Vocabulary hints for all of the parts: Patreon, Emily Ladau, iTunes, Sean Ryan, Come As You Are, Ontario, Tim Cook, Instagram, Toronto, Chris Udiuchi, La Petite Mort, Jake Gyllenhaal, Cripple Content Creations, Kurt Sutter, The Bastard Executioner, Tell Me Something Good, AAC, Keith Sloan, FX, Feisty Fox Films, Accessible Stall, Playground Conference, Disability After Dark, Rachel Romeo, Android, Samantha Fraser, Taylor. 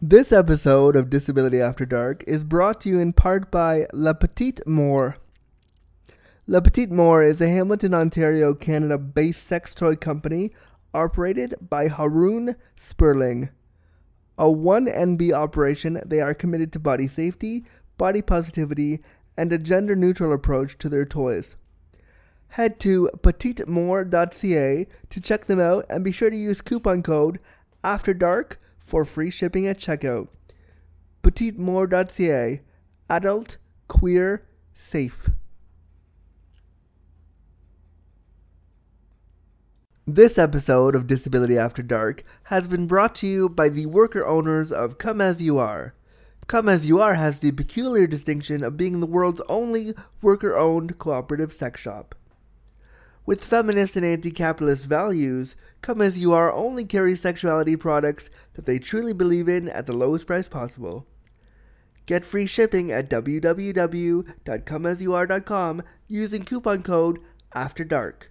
This episode of Disability After Dark is brought to you in part by La Petite Mort. La Petite Mort is a Hamilton, Ontario, Canada-based sex toy company operated by Haroon Sperling. A 1NB operation, they are committed to body safety, body positivity, and a gender-neutral approach to their toys. Head to petitemore.ca to check them out and be sure to use coupon code AFTERDARK for free shipping at checkout. petitemore.ca, adult, queer, safe. This episode of Disability After Dark has been brought to you by the worker owners of Come As You Are. Come As You Are has the peculiar distinction of being the world's only worker-owned cooperative sex shop. With feminist and anti-capitalist values, Come As You Are only carries sexuality products that they truly believe in at the lowest price possible. Get free shipping at www.comeasyouare.com using coupon code AFTERDARK.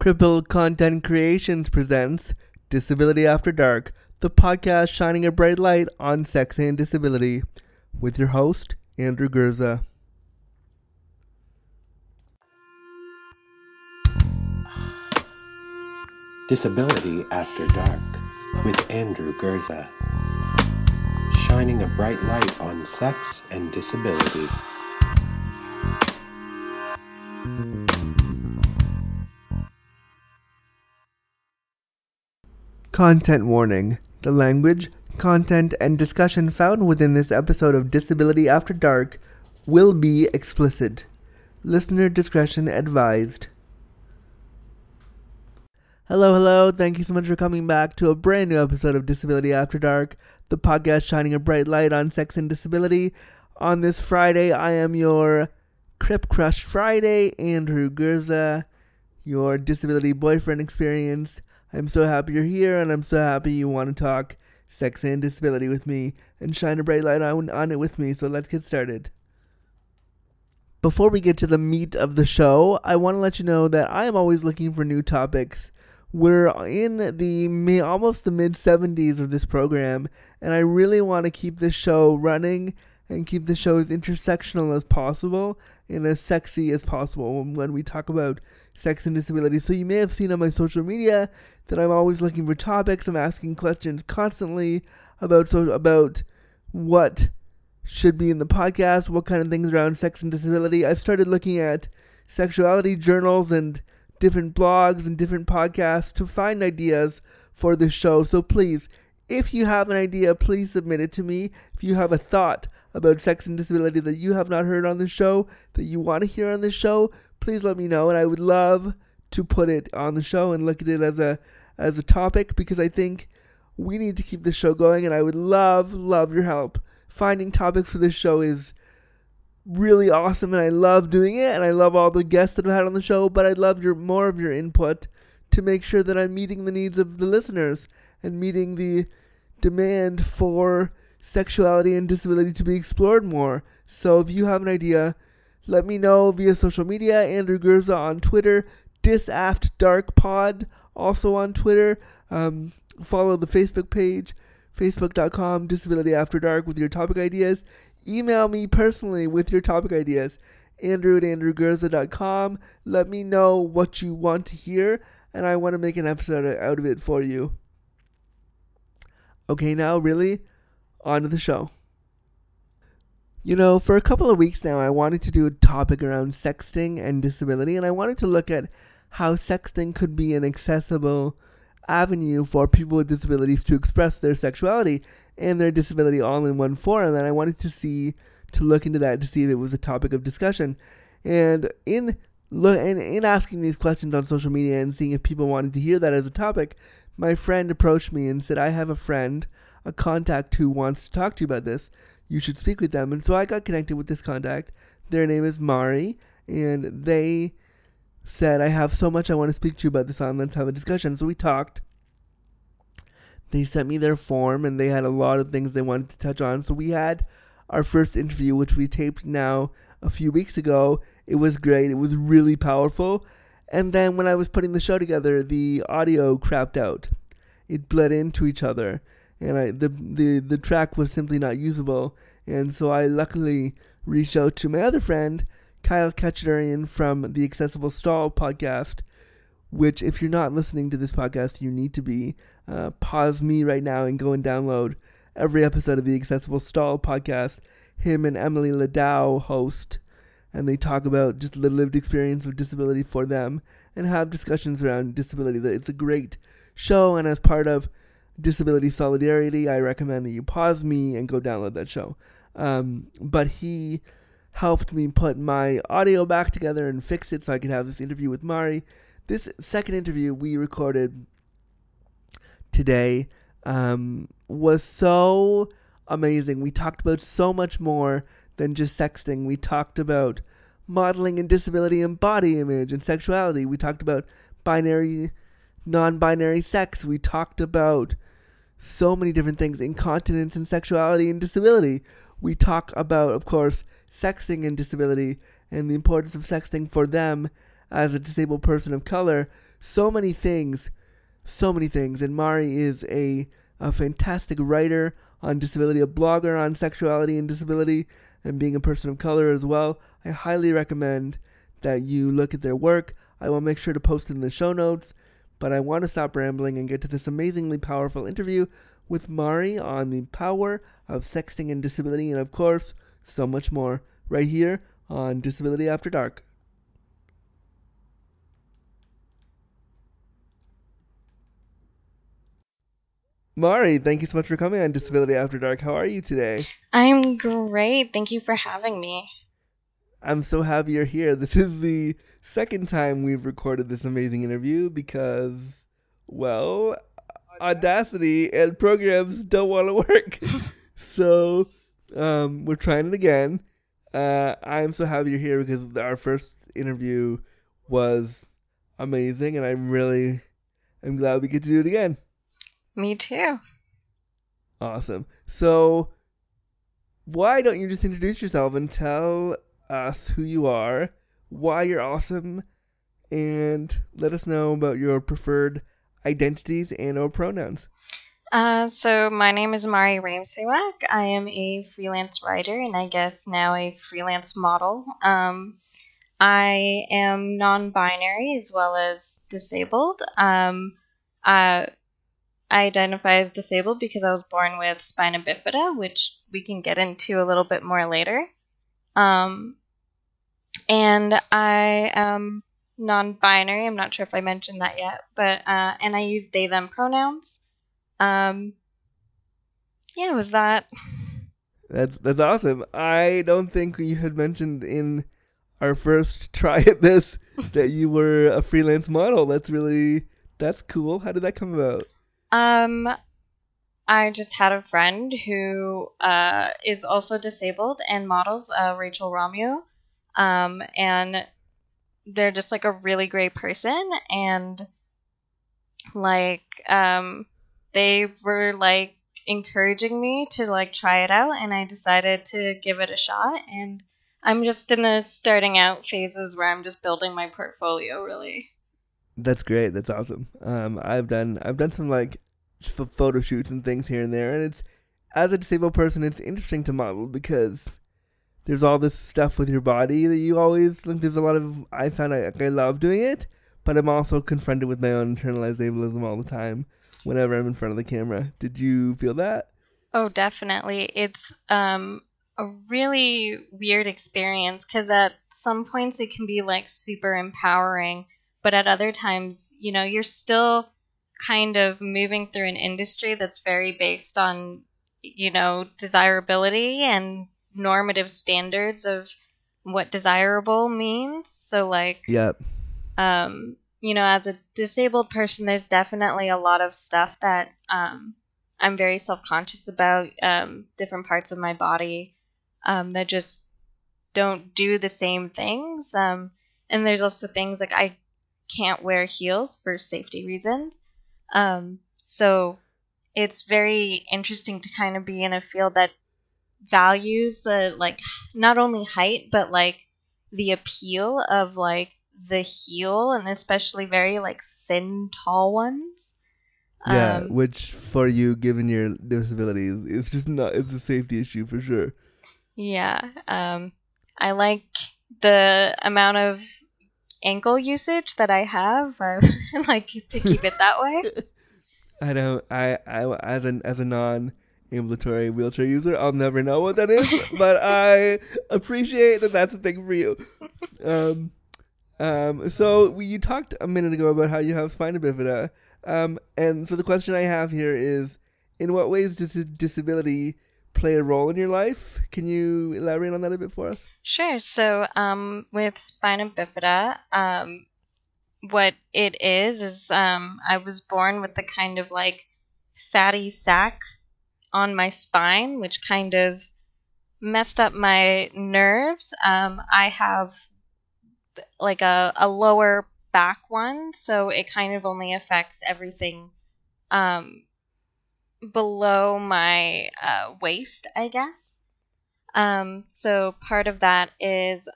Cripple Content Creations presents Disability After Dark, the podcast shining a bright light on sex and disability, with your host, Andrew Gurza. Disability After Dark with Andrew Gurza, shining a bright light on sex and disability. Content warning. The language, content, and discussion found within this episode of Disability After Dark will be explicit. Listener discretion advised. Hello, hello. Thank you so much for coming back to a brand new episode of Disability After Dark, the podcast shining a bright light on sex and disability. On this Friday, I am your Crip Crush Friday, Andrew Gurza, your disability boyfriend experience. I'm so happy you're here, and I'm so happy you want to talk sex and disability with me and shine a bright light on it with me, so let's get started. Before we get to the meat of the show, I want to let you know that I am always looking for new topics. We're in the almost the mid-70s of this program, and I really want to keep this show running and keep the show as intersectional as possible and as sexy as possible when we talk about sex and disability. So you may have seen on my social media that I'm always looking for topics. I'm asking questions constantly about what should be in the podcast, what kind of things around sex and disability. I've started looking at sexuality journals and different blogs and different podcasts to find ideas for this show. So please, if you have an idea, please submit it to me. If you have a thought about sex and disability that you have not heard on the show, that you want to hear on the show, please let me know, and I would love to put it on the show and look at it as a topic, because I think we need to keep the show going, and I would love your help. Finding topics for this show is really awesome, and I love doing it, and I love all the guests that I've had on the show, but I'd love more of your input to make sure that I'm meeting the needs of the listeners and meeting the demand for sexuality and disability to be explored more. So if you have an idea, let me know via social media. Andrew Gurza on Twitter, DisAftDarkPod also on Twitter. Follow the Facebook page, facebook.com, Disability After Dark, with your topic ideas. Email me personally with your topic ideas, andrew@andrewgurza.com. Let me know what you want to hear, and I want to make an episode out of it for you. Okay, now really, on to the show. You know, for a couple of weeks now, I wanted to do a topic around sexting and disability, and I wanted to look at how sexting could be an accessible avenue for people with disabilities to express their sexuality and their disability all in one forum, and I wanted to look into that to see if it was a topic of discussion. And in asking these questions on social media and seeing if people wanted to hear that as a topic, my friend approached me and said, I have a friend, a contact who wants to talk to you about this. You should speak with them. And so I got connected with this contact. Their name is Mari, and they said, I have so much I want to speak to you about this on. Let's have a discussion. So we talked. They sent me their form, and they had a lot of things they wanted to touch on. So we had our first interview, which we taped now a few weeks ago. It was great. It was really powerful. And then when I was putting the show together, the audio crapped out. it bled into each other, and the track was simply not usable. And so I luckily reached out to my other friend, Kyle Khachadurian, from the Accessible Stall podcast, which, if you're not listening to this podcast, you need to be. Pause me right now and go and download every episode of the Accessible Stall podcast. Him and Emily Ladau host, and they talk about just the lived experience of disability for them and have discussions around disability. It's a great show, and as part of Disability Solidarity, I recommend that you pause me and go download that show. But he helped me put my audio back together and fix it so I could have this interview with Mari. This second interview we recorded today was so amazing. We talked about so much more than just sexting. We talked about modeling and disability and body image and sexuality. We talked about binary, non-binary sex. We talked about so many different things, incontinence and sexuality and disability. We talk about, of course, sexting and disability and the importance of sexting for them as a disabled person of color. So many things. And Mari is a fantastic writer on disability, a blogger on sexuality and disability, and being a person of color as well. I highly recommend that you look at their work. I will make sure to post it in the show notes, but I want to stop rambling and get to this amazingly powerful interview with Mari on the power of sexting and disability, and of course, so much more, right here on Disability After Dark. Mari, thank you so much for coming on Disability After Dark. How are you today? I'm great. Thank you for having me. I'm so happy you're here. This is the second time we've recorded this amazing interview because, well, Audacity and programs don't want to work. So we're trying it again. I'm so happy you're here because our first interview was amazing, and I'm glad we get to do it again. Me too. Awesome. So why don't you just introduce yourself and tell us who you are, why you're awesome, and let us know about your preferred identities and/or pronouns. So my name is Mari Ramsewak. I am a freelance writer and I guess now a freelance model. I am non-binary as well as disabled. I identify as disabled because I was born with spina bifida, which we can get into a little bit more later. And I am non-binary. I'm not sure if I mentioned that yet, but and I use they/them pronouns. Yeah, was that? That's awesome. I don't think you had mentioned in our first try at this that you were a freelance model. That's cool. How did that come about? I just had a friend who is also disabled and models, Rachel Romeo, and they're just like a really great person, and like they were like encouraging me to like try it out, and I decided to give it a shot, and I'm just in the starting out phases where I'm just building my portfolio really. That's great. That's awesome. I've done some like photo shoots and things here and there, and it's, as a disabled person, it's interesting to model because there's all this stuff with your body that you always like. There's a lot of I love doing it, but I'm also confronted with my own internalized ableism all the time whenever I'm in front of the camera. Did you feel that? Oh, definitely. It's a really weird experience because at some points it can be like super empowering. But at other times, you know, you're still kind of moving through an industry that's very based on, you know, desirability and normative standards of what desirable means. So, like, yep. You know, as a disabled person, there's definitely a lot of stuff that I'm very self-conscious about, different parts of my body that just don't do the same things. And there's also things like I can't wear heels for safety reasons. So it's very interesting to kind of be in a field that values the, like, not only height, but like the appeal of like the heel, and especially very like thin, tall ones. Yeah, which for you, given your disability, it's just not, it's a safety issue for sure. Yeah. I like the amount of ankle usage that I have. I like to keep it that way. I know. I as a non-ambulatory wheelchair user, I'll never know what that is, but I appreciate that that's a thing for you. So you talked a minute ago about how you have spina bifida. And so the question I have here is, in what ways does disability play a role in your life? Can you elaborate on that a bit for us? Sure. So with spina bifida, what it is I was born with the kind of like fatty sack on my spine, which kind of messed up my nerves. I have like a lower back one, so it kind of only affects everything below my waist, I guess. So part of that is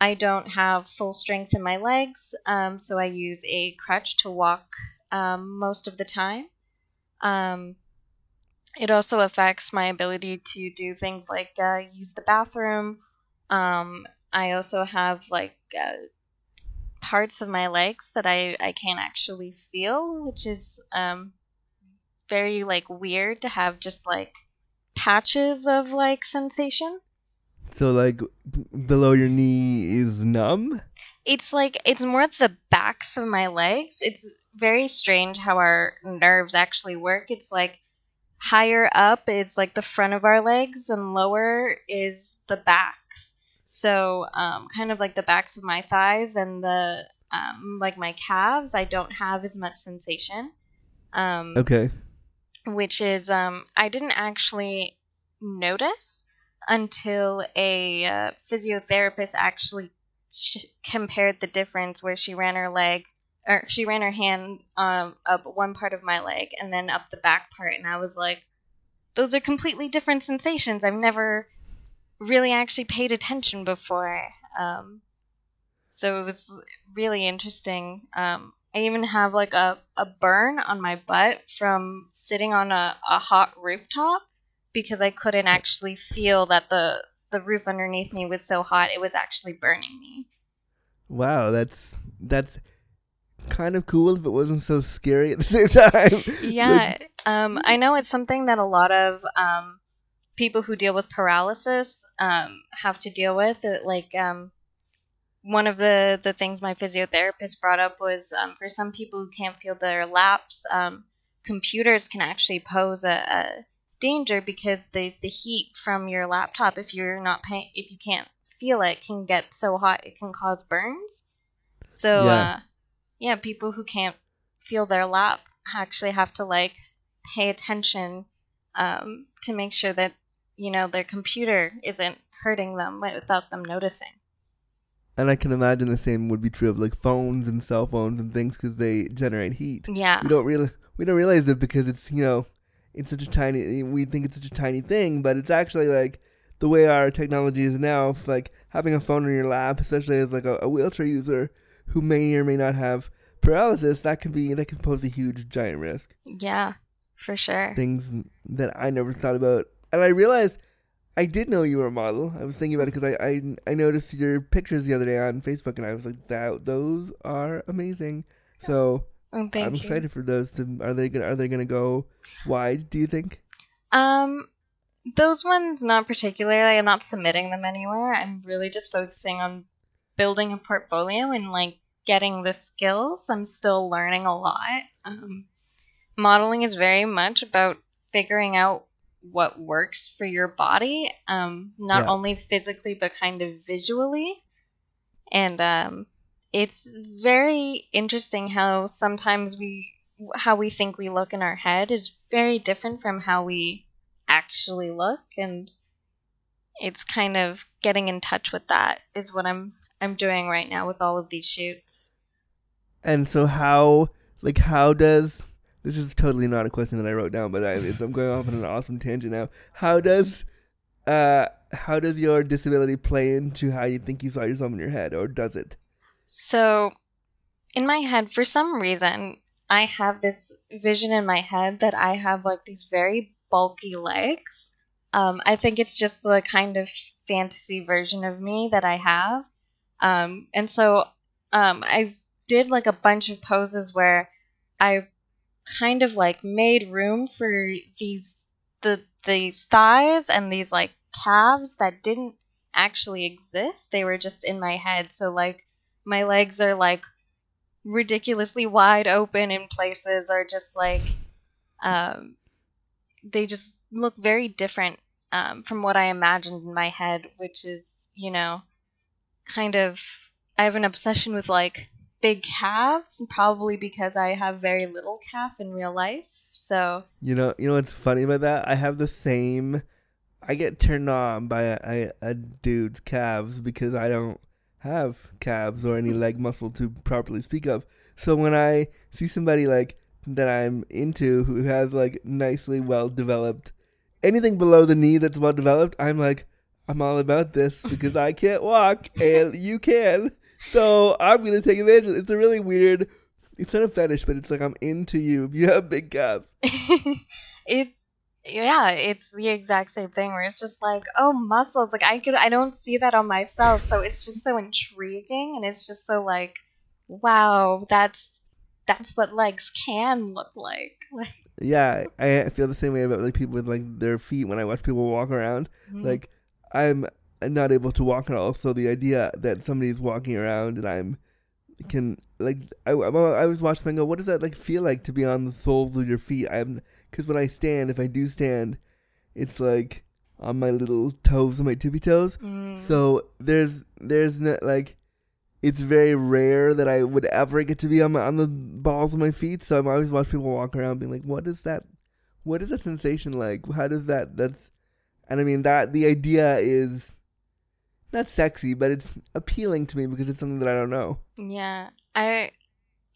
I don't have full strength in my legs, so I use a crutch to walk most of the time. It also affects my ability to do things like use the bathroom. I also have like parts of my legs that I can't actually feel, which is very like weird to have just like patches of like sensation. So like below your knee is numb? It's like, it's more the backs of my legs. It's very strange how our nerves actually work. It's like higher up is like the front of our legs and lower is the backs. So kind of like the backs of my thighs and the like my calves, I don't have as much sensation. Okay. Which is I didn't actually notice until a physiotherapist actually compared the difference, where she ran her leg, or she ran her hand up one part of my leg and then up the back part, and I was like, those are completely different sensations. I've never really actually paid attention before. So it was really interesting. I even have like a burn on my butt from sitting on a hot rooftop, because I couldn't actually feel that the roof underneath me was so hot it was actually burning me. Wow, that's kind of cool if it wasn't so scary at the same time. Yeah. I know it's something that a lot of people who deal with paralysis have to deal with. One of the things my physiotherapist brought up was for some people who can't feel their laps, computers can actually pose a danger, because the heat from your laptop, if you can't feel it, can get so hot it can cause burns. So yeah, people who can't feel their lap actually have to like pay attention to make sure that their computer isn't hurting them without them noticing. And I can imagine the same would be true of like phones and cell phones and things, because they generate heat. Yeah, we don't realize it, because it's it's such a tiny. We think it's such a tiny thing, but it's actually like the way our technology is now. Like having a phone in your lap, especially as like a wheelchair user who may or may not have paralysis, that can pose a huge giant risk. Yeah, for sure. Things that I never thought about, and I realized. I did know you were a model. I was thinking about it because I noticed your pictures the other day on Facebook, and I was like, those are amazing. So I'm excited for those. Are they gonna go wide, do you think? Those ones not particularly. I'm not submitting them anywhere. I'm really just focusing on building a portfolio and like getting the skills. I'm still learning a lot. Modeling is very much about figuring out what works for your body, not only physically but kind of visually. And it's very interesting how sometimes how we think we look in our head is very different from how we actually look, and it's kind of getting in touch with that is what I'm doing right now with all of these shoots. And so this is totally not a question that I wrote down, but I'm going off on an awesome tangent now. How does your disability play into how you think you saw yourself in your head, or does it? So, in my head, for some reason, I have this vision in my head that I have like these very bulky legs. I think it's just the kind of fantasy version of me that I have. And so I did like a bunch of poses where I kind of like made room for these thighs and these like calves that didn't actually exist. They were just in my head. So like my legs are like ridiculously wide open in places, or just like they just look very different from what I imagined in my head, which is, you know, kind of, I have an obsession with like big calves, probably because I have very little calf in real life. So you know what's funny about that? I have the same. I get turned on by a dude's calves because I don't have calves or any leg muscle to properly speak of. So when I see somebody like that I'm into who has like nicely well developed anything below the knee that's well developed, I'm like, I'm all about this because I can't walk and you can. So I'm gonna take advantage of it. It's a really weird, it's not a fetish, but it's like I'm into you if you have big calves. It's the exact same thing where it's just like, oh, muscles. Like I don't see that on myself. So it's just so intriguing, and it's just so like, wow, that's what legs can look like. Yeah, I feel the same way about like people with like their feet when I watch people walk around. Mm-hmm. Like I'm not able to walk at all. So the idea that somebody's walking around and I always watch them and go, what does that like feel like to be on the soles of your feet? Because when I stand, if I do stand, it's like on my little toes, on my tippy toes. Mm. So there's no, like, it's very rare that I would ever get to be on the balls of my feet. So I always watch people walk around being like, what is that sensation like? How does that's, and I mean that the idea is not sexy, but it's appealing to me because it's something that I don't know. Yeah, I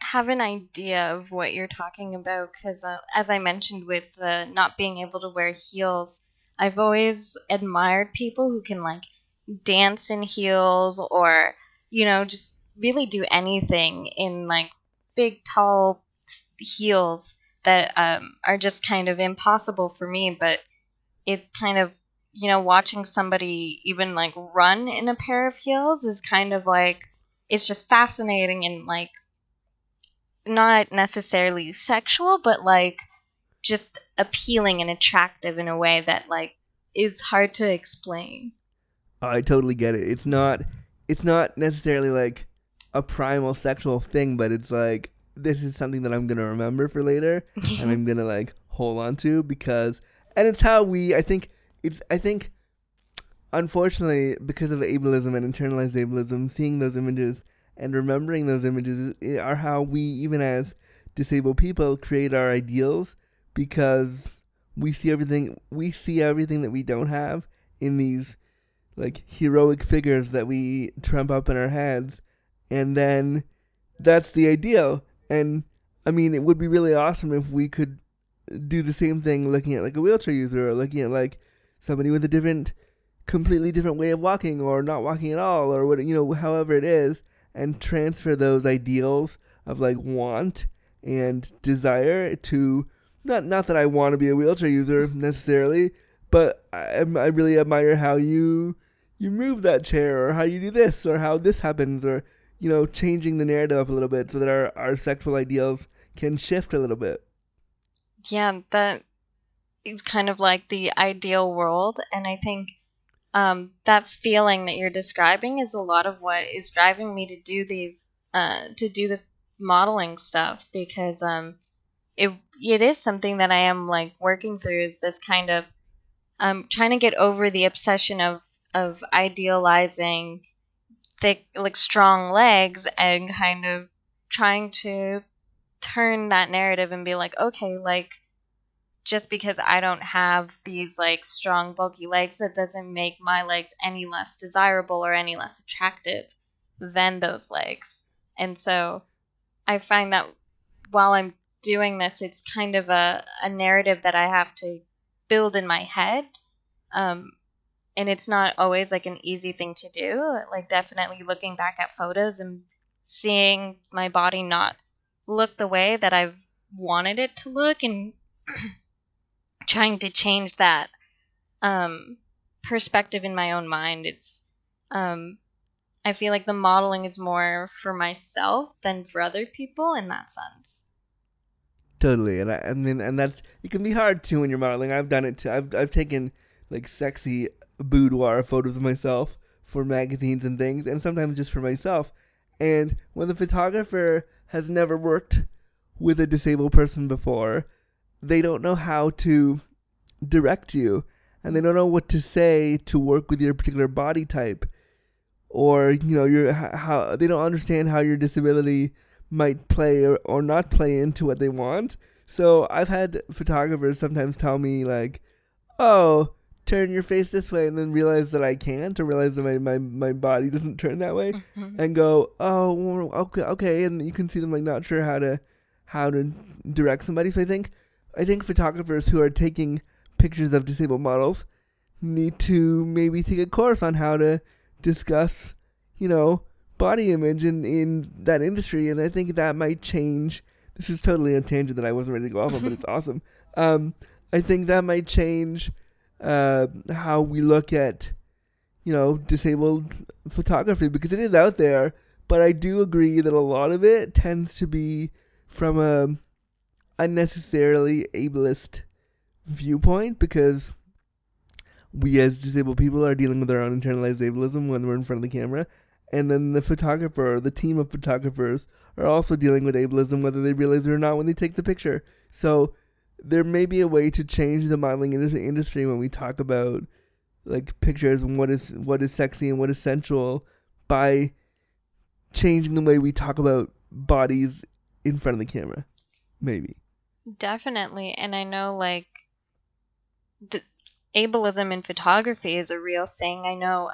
have an idea of what you're talking about because, as I mentioned with not being able to wear heels, I've always admired people who can like dance in heels or, you know, just really do anything in like big, tall heels that are just kind of impossible for me. But it's kind of, you know, watching somebody even like run in a pair of heels is kind of like, it's just fascinating and like not necessarily sexual, but like just appealing and attractive in a way that like is hard to explain. I totally get it. It's not necessarily like a primal sexual thing, but it's like, this is something that I'm going to remember for later and I'm going to like hold on to because, and it's how we, I think, unfortunately, because of ableism and internalized ableism, seeing those images and remembering those images are how we, even as disabled people, create our ideals, because we see everything that we don't have in these like heroic figures that we trump up in our heads, and then that's the ideal. And I mean, it would be really awesome if we could do the same thing looking at like a wheelchair user, or looking at like somebody with a completely different way of walking, or not walking at all, or what, you know, however it is, and transfer those ideals of like want and desire to not that I want to be a wheelchair user necessarily, but I really admire how you move that chair, or how you do this, or how this happens, or, you know, changing the narrative up a little bit so that our sexual ideals can shift a little bit. Yeah, that is kind of like the ideal world, and I think that feeling that you're describing is a lot of what is driving me to do this modeling stuff, because it is something that I am like working through, is this kind of trying to get over the obsession of idealizing thick, like strong legs, and kind of trying to turn that narrative and be like, okay, like just because I don't have these like strong bulky legs, that doesn't make my legs any less desirable or any less attractive than those legs. And so I find that while I'm doing this, it's kind of a narrative that I have to build in my head, and it's not always like an easy thing to do. Like, definitely looking back at photos and seeing my body not look the way that I've wanted it to look, and trying to change that perspective in my own mind. It's I feel like the modeling is more for myself than for other people in that sense. Totally, and I mean, that's, it can be hard too when you're modeling. I've done it too. I've taken like sexy boudoir photos of myself for magazines and things, and sometimes just for myself. And when the photographer has never worked with a disabled person before, they don't know how to direct you, and they don't know what to say to work with your particular body type, or you know, your how they don't understand how your disability might play or not play into what they want. So I've had photographers sometimes tell me like, "Oh, turn your face this way," and then realize that I can't, or realize that my body doesn't turn that way, mm-hmm. and go, "Oh, okay," and you can see them like not sure how to direct somebody. So I think photographers who are taking pictures of disabled models need to maybe take a course on how to discuss, you know, body image in that industry, and I think that might change. This is totally a tangent that I wasn't ready to go off on, but it's awesome. I think that might change how we look at, you know, disabled photography, because it is out there, but I do agree that a lot of it tends to be from a unnecessarily ableist viewpoint, because we as disabled people are dealing with our own internalized ableism when we're in front of the camera, and then the photographer or the team of photographers are also dealing with ableism whether they realize it or not when they take the picture. So there may be a way to change the modeling industry when we talk about like pictures and what is sexy and what is sensual, by changing the way we talk about bodies in front of the camera, maybe. Definitely, and I know like the ableism in photography is a real thing. I know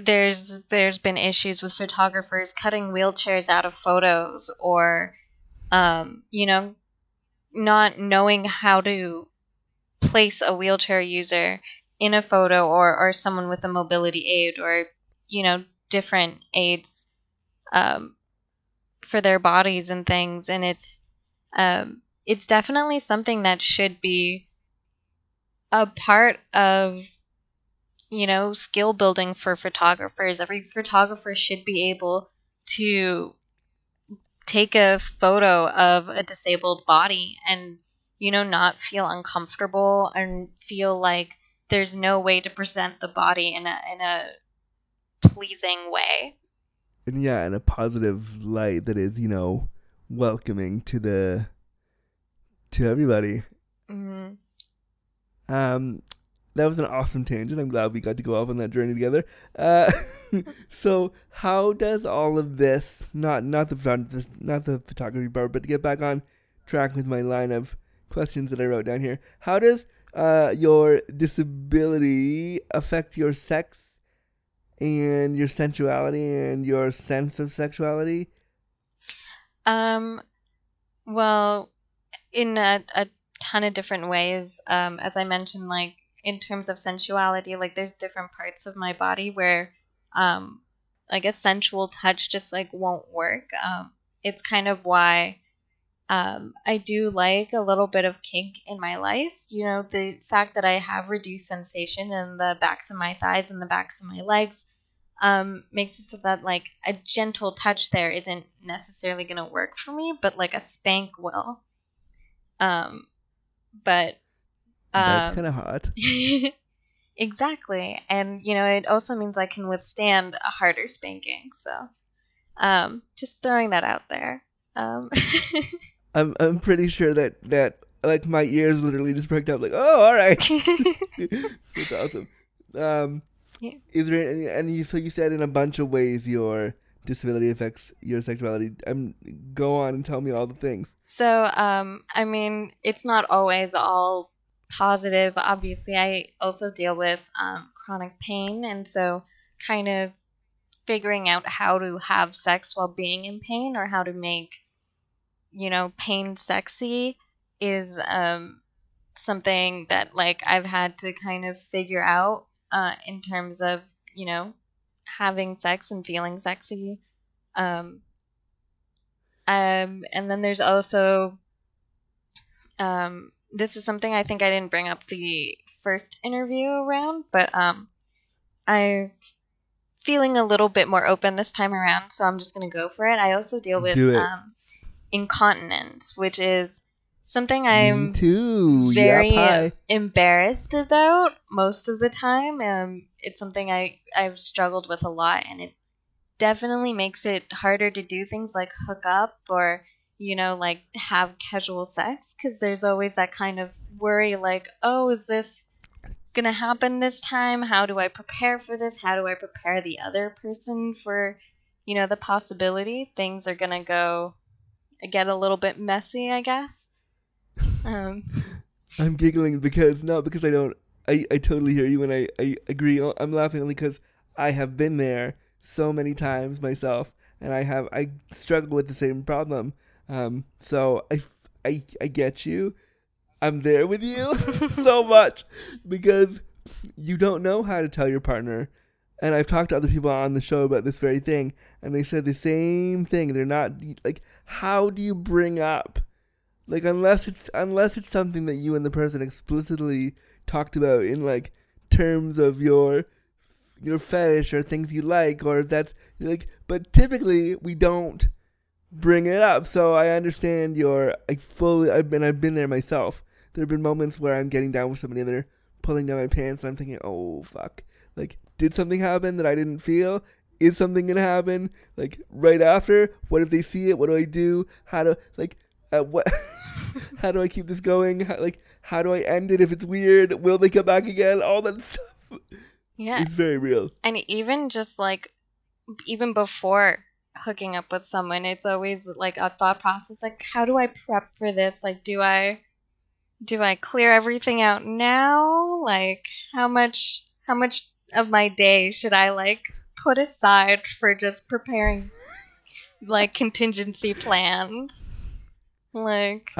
there's been issues with photographers cutting wheelchairs out of photos, or you know, not knowing how to place a wheelchair user in a photo, or someone with a mobility aid, or, you know, different aids for their bodies and things. And it's definitely something that should be a part of, you know, skill building for photographers. Every photographer should be able to take a photo of a disabled body and, you know, not feel uncomfortable and feel like there's no way to present the body in a pleasing way. And yeah, in a positive light that is, you know, welcoming to everybody. Mm-hmm. That was an awesome tangent. I'm glad we got to go off on that journey together. So how does all of this, not the photography part, but to get back on track with my line of questions that I wrote down here, how does your disability affect your sex and your sensuality and your sense of sexuality? Well, in a ton of different ways. As I mentioned, like, in terms of sensuality, like there's different parts of my body where like a sensual touch just like won't work. It's kind of why I do like a little bit of kink in my life. You know, the fact that I have reduced sensation in the backs of my thighs and the backs of my legs makes it so that like a gentle touch there isn't necessarily going to work for me, but like a spank will. But that's kind of hard. Exactly. And, you know, it also means I can withstand a harder spanking. So just throwing that out there. I'm pretty sure that like my ears literally just perked up like, oh, all right. That's awesome. Yeah. Is there any, and you, so you said in a bunch of ways your disability affects your sexuality. Go on and tell me all the things. So, I mean, it's not always all positive. Obviously, I also deal with chronic pain, and so kind of figuring out how to have sex while being in pain, or how to make, you know, pain sexy is something that like I've had to kind of figure out in terms of, you know, having sex and feeling sexy. And then there's also, this is something I think I didn't bring up the first interview round, but I'm feeling a little bit more open this time around, so I'm just going to go for it. I also deal with incontinence, which is something I'm very embarrassed about most of the time. It's something I've struggled with a lot, and it definitely makes it harder to do things like hook up or, you know, like have casual sex, because there's always that kind of worry like, oh, is this going to happen this time? How do I prepare for this? How do I prepare the other person for, you know, the possibility things are going to get a little bit messy, I guess. I'm giggling because, not because I don't, I totally hear you, and I agree. I'm laughing only because I have been there so many times myself, and I struggle with the same problem. So I get you. I'm there with you so much, because you don't know how to tell your partner. And I've talked to other people on the show about this very thing, and they said the same thing. They're not, like, how do you bring up, like, unless it's something that you and the person explicitly talked about in, like, terms of your fetish or things you like, or if that's, like, but typically we don't bring it up. So I understand I've been there myself. There have been moments where I'm getting down with somebody and they're pulling down my pants, and I'm thinking, oh, fuck, like, did something happen that I didn't feel? Is something going to happen, like, right after? What if they see it? What do I do? How do I keep this going? How do I end it if it's weird? Will they come back again? All that stuff. Yeah. It's very real. And even just, like, even before hooking up with someone, it's always, like, a thought process. Like, how do I prep for this? Like, do I clear everything out now? Like, how much of my day should I, like, put aside for just preparing, like, contingency plans? Like,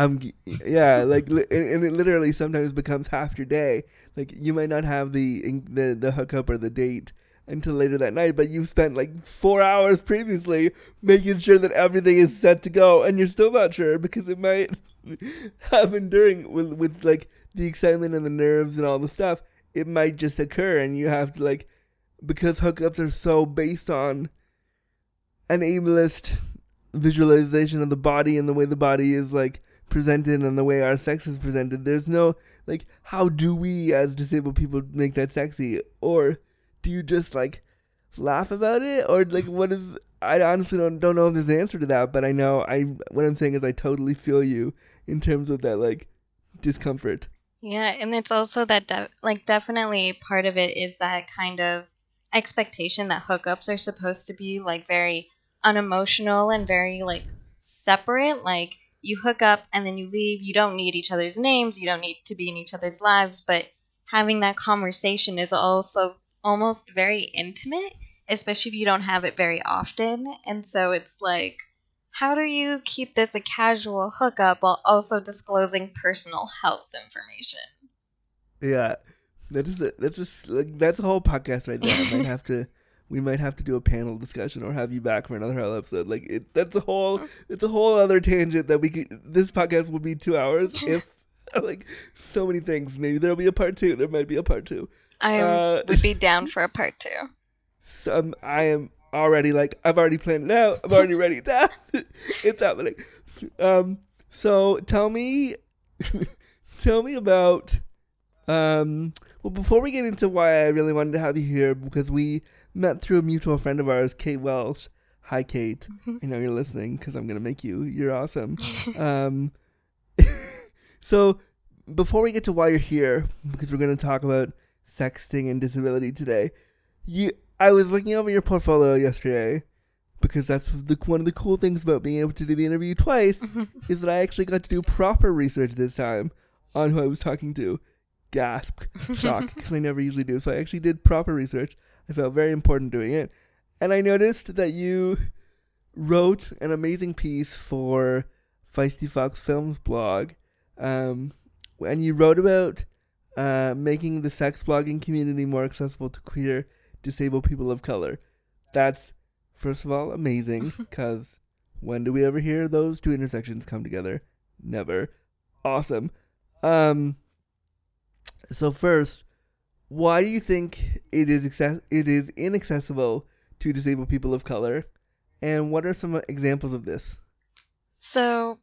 yeah, like, and it literally sometimes becomes half your day. Like, you might not have the hookup or the date until later that night, but you've spent, like, 4 hours previously making sure that everything is set to go, and you're still not sure because it might happen during, with like, the excitement and the nerves and all the stuff. It might just occur, and you have to, like, because hookups are so based on an ableist visualization of the body and the way the body is, like, presented and the way our sex is presented. There's no, like, how do we as disabled people make that sexy? Or do you just, like, laugh about it? Or, like, what is, I honestly don't know if there's an answer to that, but I know what I'm saying is I totally feel you in terms of that, like, discomfort. Yeah, and it's also that, definitely part of it is that kind of expectation that hookups are supposed to be, like, very unemotional and very, like, separate. Like, you hook up and then you leave. You don't need each other's names. You don't need to be in each other's lives. But having that conversation is also almost very intimate, especially if you don't have it very often. And so it's like, how do you keep this a casual hookup while also disclosing personal health information? Yeah, that's a whole podcast right there. We might have to do a panel discussion or have you back for another whole episode. Like, it's a whole other tangent that we could. This podcast will be 2 hours if, like, so many things. Maybe there'll be a part two. There might be a part two. I would be down for a part two. I am. Already, like, I've already planned it out. I'm already ready. It's happening. So tell me about, well, before we get into why I really wanted to have you here, because we met through a mutual friend of ours, Kate Welsh. Hi, Kate. Mm-hmm. I know you're listening because I'm going to make you. You're awesome. So before we get to why you're here, because we're going to talk about sexting and disability today, I was looking over your portfolio yesterday, because that's one of the cool things about being able to do the interview twice is that I actually got to do proper research this time on who I was talking to. Gasp. Shock. Because I never usually do. So I actually did proper research. I felt very important doing it. And I noticed that you wrote an amazing piece for Feisty Fox Films blog. And you wrote about making the sex blogging community more accessible to queer disabled people of color. That's, first of all, amazing, because When do we ever hear those two intersections come together? Never. Awesome. So first, why do you think it is inaccessible to disabled people of color, and what are some examples of this? So,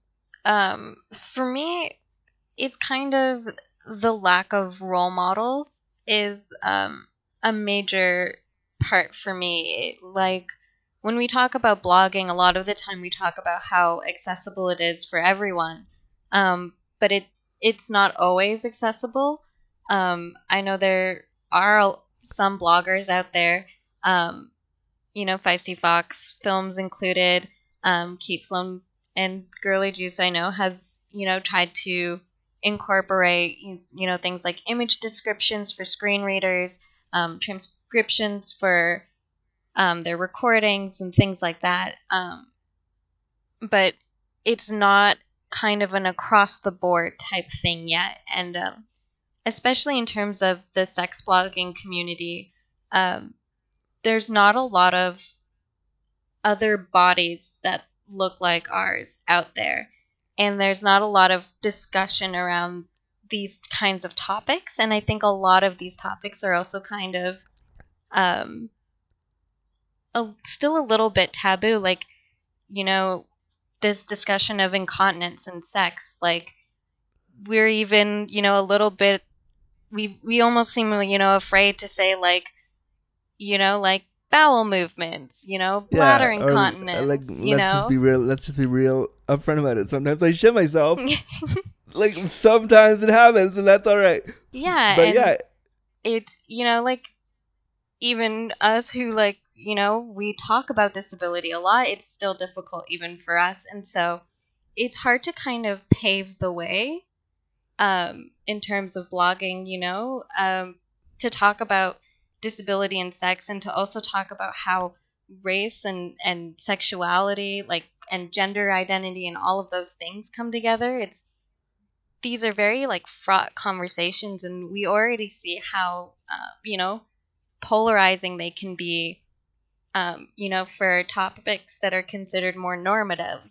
for me, it's kind of the lack of role models is a major part for me. Like, when we talk about blogging, a lot of the time we talk about how accessible it is for everyone, but it's not always accessible. I know there are some bloggers out there, Feisty Fox Films included, Keith Sloan and Girly Juice, I know, has, tried to incorporate, things like image descriptions for screen readers, transcriptions for their recordings and things like that. But it's not kind of an across-the-board type thing yet. And especially in terms of the sex blogging community, there's not a lot of other bodies that look like ours out there. And there's not a lot of discussion around these kinds of topics. And I think a lot of these topics are also kind of still a little bit taboo. Like, this discussion of incontinence and sex, like, we're even, a little bit, we almost seem, afraid to say, like, like bowel movements, bladder incontinence, Just be real, let's just be real upfront about it. Sometimes I shit myself. Like, sometimes it happens, and that's all right. Yeah. But yeah, it's, like, even us who, like, we talk about disability a lot, it's still difficult even for us. And so it's hard to kind of pave the way in terms of blogging, to talk about disability and sex, and to also talk about how race and sexuality, like, and gender identity and all of those things come together. These are very, like, fraught conversations, and we already see how, polarizing they can be, for topics that are considered more normative,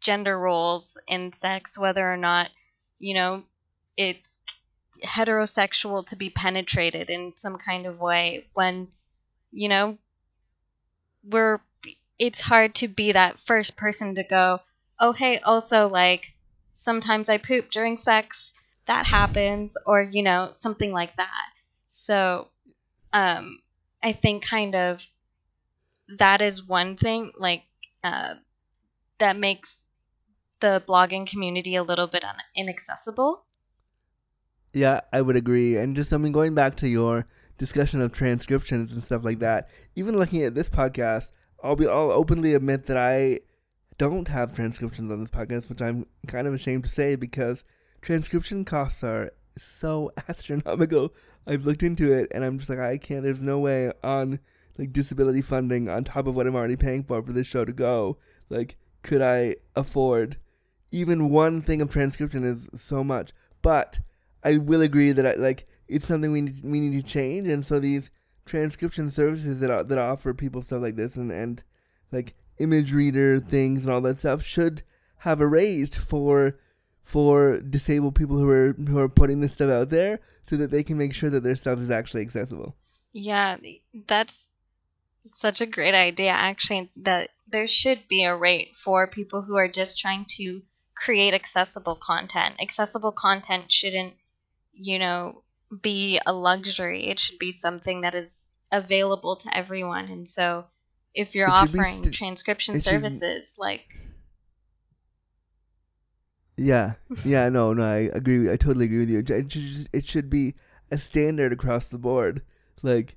gender roles in sex, whether or not, it's heterosexual to be penetrated in some kind of way, when, it's hard to be that first person to go, oh, hey, also, like, sometimes I poop during sex, that happens, or, something like that. So, I think kind of that is one thing, like, that makes the blogging community a little bit inaccessible. Yeah, I would agree. And just, going back to your discussion of transcriptions and stuff like that, even looking at this podcast, I'll openly admit that I don't have transcriptions on this podcast, which I'm kind of ashamed to say, because transcription costs are so astronomical. I've looked into it, and I'm just like, I can't, there's no way on, like, disability funding on top of what I'm already paying for this show to go. Like, could I afford even one thing of transcription? Is so much. But I will agree that, it's something we need to change, and so these transcription services that offer people stuff like this and like, image reader things and all that stuff should have a rate for disabled people who are putting this stuff out there, so that they can make sure that their stuff is actually accessible. Yeah, that's such a great idea, actually, that there should be a rate for people who are just trying to create accessible content. Accessible content shouldn't, be a luxury. It should be something that is available to everyone. And so if you're offering transcription services, Yeah, no, I agree. I totally agree with you. It should be a standard across the board. Like,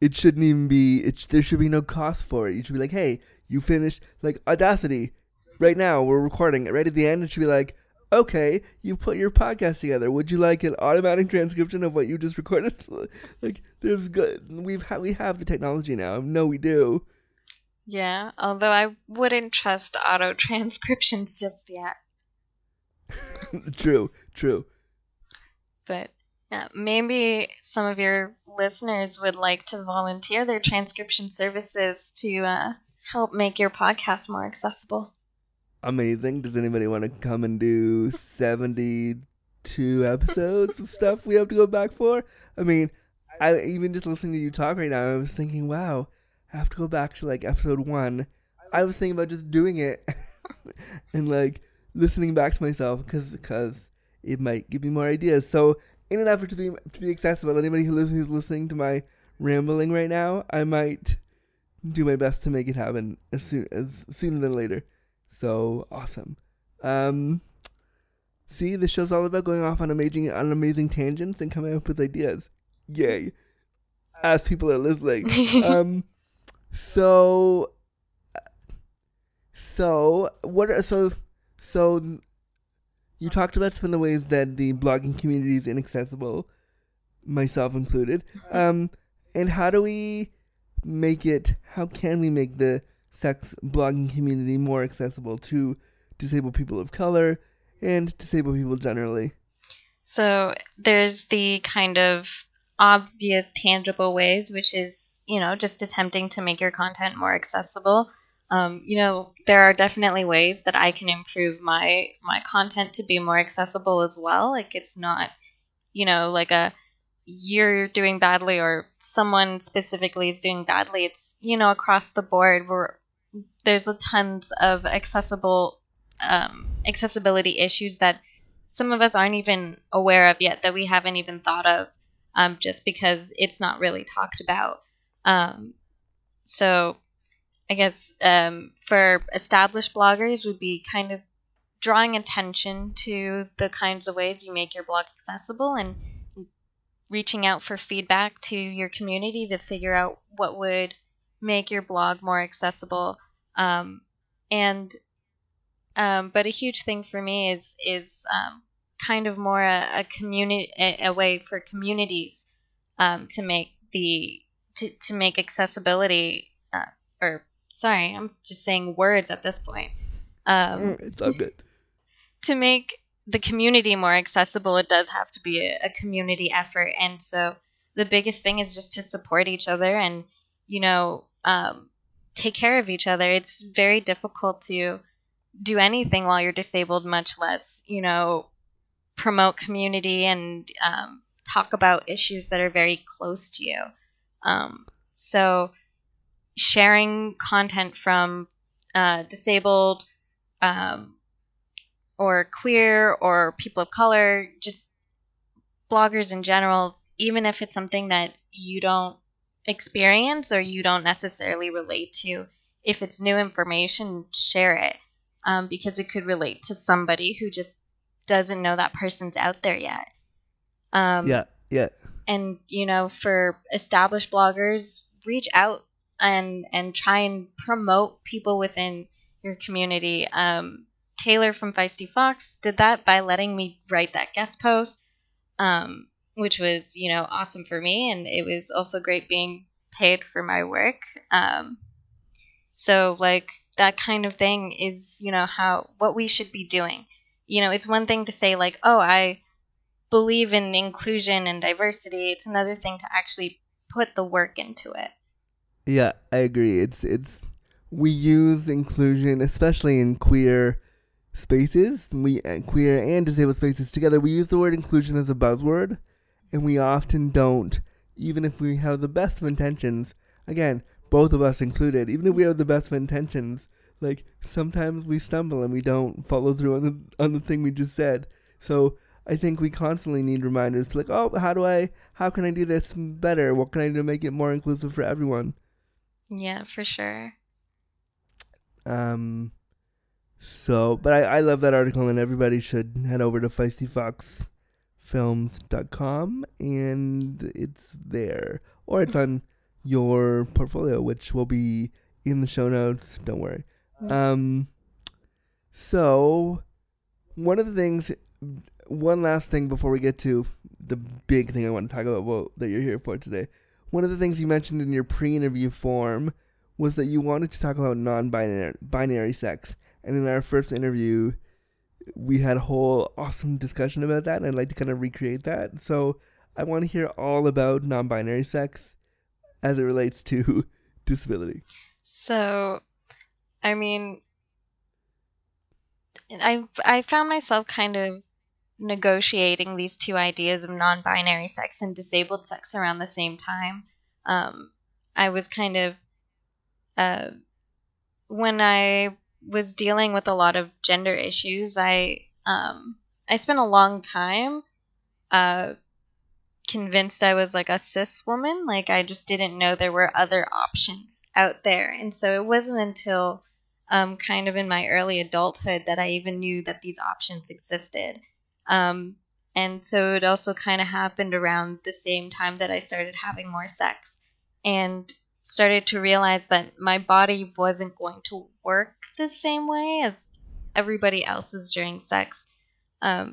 it shouldn't even be. There should be no cost for it. You should be like, hey, you finished, like, Audacity. Right now, we're recording it. Right at the end, it should be like, okay, you put your podcast together. Would you like an automatic transcription of what you just recorded? Like, there's good. We have the technology now. No, we do. Yeah, although I wouldn't trust auto transcriptions just yet. True. But yeah, maybe some of your listeners would like to volunteer their transcription services to help make your podcast more accessible. Amazing. Does anybody want to come and do 72 episodes of stuff we have to go back for? I mean, I even just listening to you talk right now, I was thinking, wow, I have to go back to like episode 1. I was thinking about just doing it and like listening back to myself because it might give me more ideas. So in an effort to be accessible, anybody who's listening to my rambling right now, I might do my best to make it happen sooner than later. So awesome. See, this show's all about going off on amazing tangents and coming up with ideas. Yay. As people are listening. So you talked about some of the ways that the blogging community is inaccessible, myself included. And how can we make the sex blogging community more accessible to disabled people of color and disabled people generally? So there's the kind of obvious, tangible ways, which is, just attempting to make your content more accessible. There are definitely ways that I can improve my content to be more accessible as well. Like, it's not, like you're doing badly or someone specifically is doing badly. It's, across the board where there's a tons of accessibility issues that some of us aren't even aware of yet, that we haven't even thought of, just because it's not really talked about. So I guess for established bloggers would be kind of drawing attention to the kinds of ways you make your blog accessible and reaching out for feedback to your community to figure out what would make your blog more accessible. But a huge thing for me is kind of more a community, a way for communities to make accessibility. Sorry, I'm just saying words at this point. It's all good. To make the community more accessible, it does have to be a community effort. And so the biggest thing is just to support each other and, take care of each other. It's very difficult to do anything while you're disabled, much less, promote community and talk about issues that are very close to you. So sharing content from disabled or queer or people of color, just bloggers in general, even if it's something that you don't experience or you don't necessarily relate to, if it's new information, share it, because it could relate to somebody who just doesn't know that person's out there yet. Yeah. And, for established bloggers, reach out and try and promote people within your community. Taylor from Feisty Fox did that by letting me write that guest post, which was, awesome for me. And it was also great being paid for my work. So like that kind of thing is, what we should be doing. It's one thing to say like, oh, I believe in inclusion and diversity. It's another thing to actually put the work into it. Yeah, I agree. It's we use inclusion, especially in queer spaces, queer and disabled spaces together. We use the word inclusion as a buzzword, and we often don't, even if we have the best of intentions. Again, both of us included. Even if we have the best of intentions, like sometimes we stumble and we don't follow through on the thing we just said. So I think we constantly need reminders to like, oh, how can I do this better? What can I do to make it more inclusive for everyone? Yeah, for sure. But I love that article, and everybody should head over to feistyfoxfilms.com, and it's there. Or it's on your portfolio, which will be in the show notes. Don't worry. So one last thing before we get to the big thing I want to talk about that you're here for today. One of the things you mentioned in your pre-interview form was that you wanted to talk about non-binary sex. And in our first interview, we had a whole awesome discussion about that, and I'd like to kind of recreate that. So I want to hear all about non-binary sex as it relates to disability. So I mean, I found myself kind of negotiating these two ideas of non-binary sex and disabled sex around the same time. I was kind of, when I was dealing with a lot of gender issues, I spent a long time convinced I was like a cis woman. Like, I just didn't know there were other options out there. And so it wasn't until kind of in my early adulthood that I even knew that these options existed. And so it also kind of happened around the same time that I started having more sex and started to realize that my body wasn't going to work the same way as everybody else's during sex.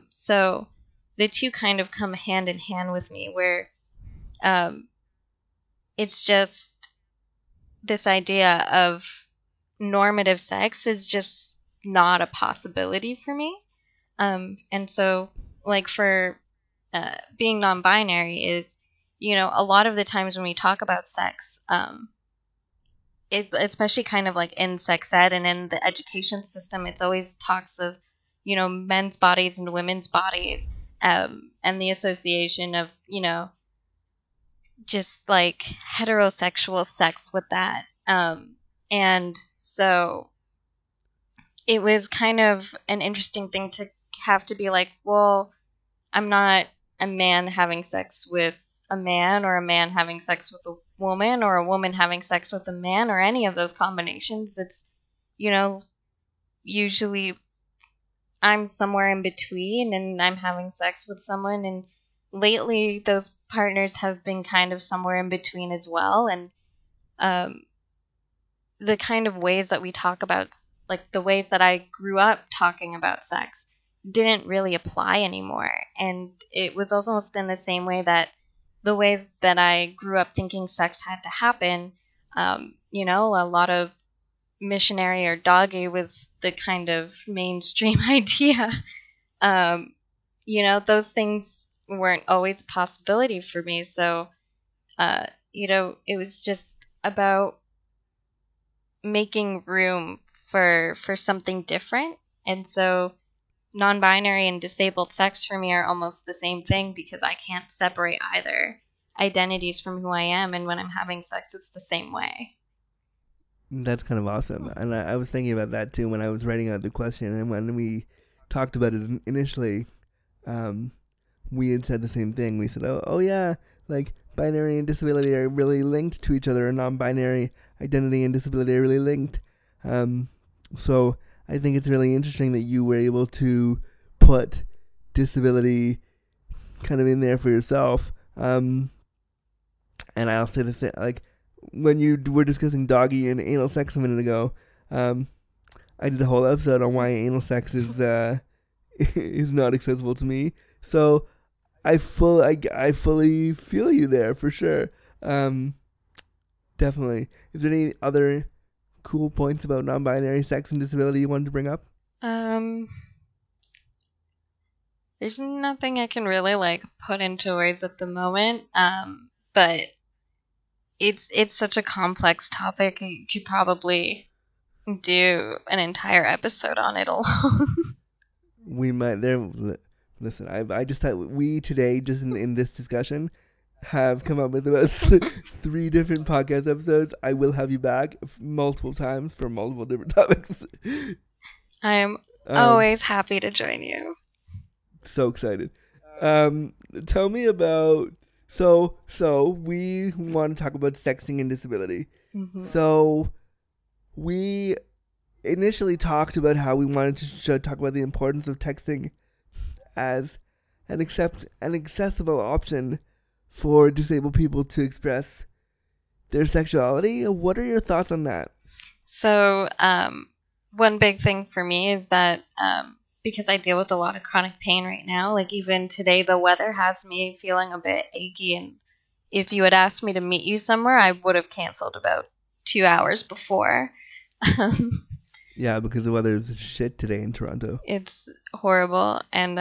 So the two kind of come hand in hand with me, where it's just this idea of normative sex is just not a possibility for me. And so, like, for being non-binary is, you know, a lot of the times when we talk about sex, especially kind of like in sex ed and in the education system, it's always talks of, you know, men's bodies and women's bodies, and the association of, you know, just like heterosexual sex with that. And so it was kind of an interesting thing to have to be like, well, I'm not a man having sex with a man, or a man having sex with a woman, or a woman having sex with a man, or any of those combinations. It's, you know, usually I'm somewhere in between and I'm having sex with someone. And lately those partners have been kind of somewhere in between as well. And the kind of ways that we talk about, like the ways that I grew up talking about sex, didn't really apply anymore. And it was almost in the same way that the ways that I grew up thinking sex had to happen, you know, a lot of missionary or doggy was the kind of mainstream idea. You know, those things weren't always a possibility for me. So, you know, it was just about making room for something different. And so non-binary and disabled sex for me are almost the same thing, because I can't separate either identities from who I am. And when I'm having sex, it's the same way. That's kind of awesome. And I was thinking about that too when I was writing out the question, and when we talked about it initially, we had said the same thing. We said, oh yeah, like binary and disability are really linked to each other, and non-binary identity and disability are really linked. So I think it's really interesting that you were able to put disability kind of in there for yourself. And I'll say the same, like, when you were discussing doggy and anal sex a minute ago, I did a whole episode on why anal sex is is not accessible to me. So I fully feel you there for sure. Definitely. Is there any other cool points about non-binary sex and disability you wanted to bring up? There's nothing I can really like put into words at the moment. But it's such a complex topic. You could probably do an entire episode on it alone. We might. Listen, I just thought we today, just in this discussion, have come up with about 3 different podcast episodes. I will have you back multiple times for multiple different topics. I am always happy to join you. So excited. Tell me about... So we want to talk about sexting and disability. Mm-hmm. So we initially talked about how we wanted to talk about the importance of texting as an accessible option for disabled people to express their sexuality. What are your thoughts on that? So one big thing for me is that because I deal with a lot of chronic pain right now, like even today the weather has me feeling a bit achy, and if you had asked me to meet you somewhere, I would have canceled about 2 hours before. Yeah, because the weather is shit today in Toronto. It's horrible, and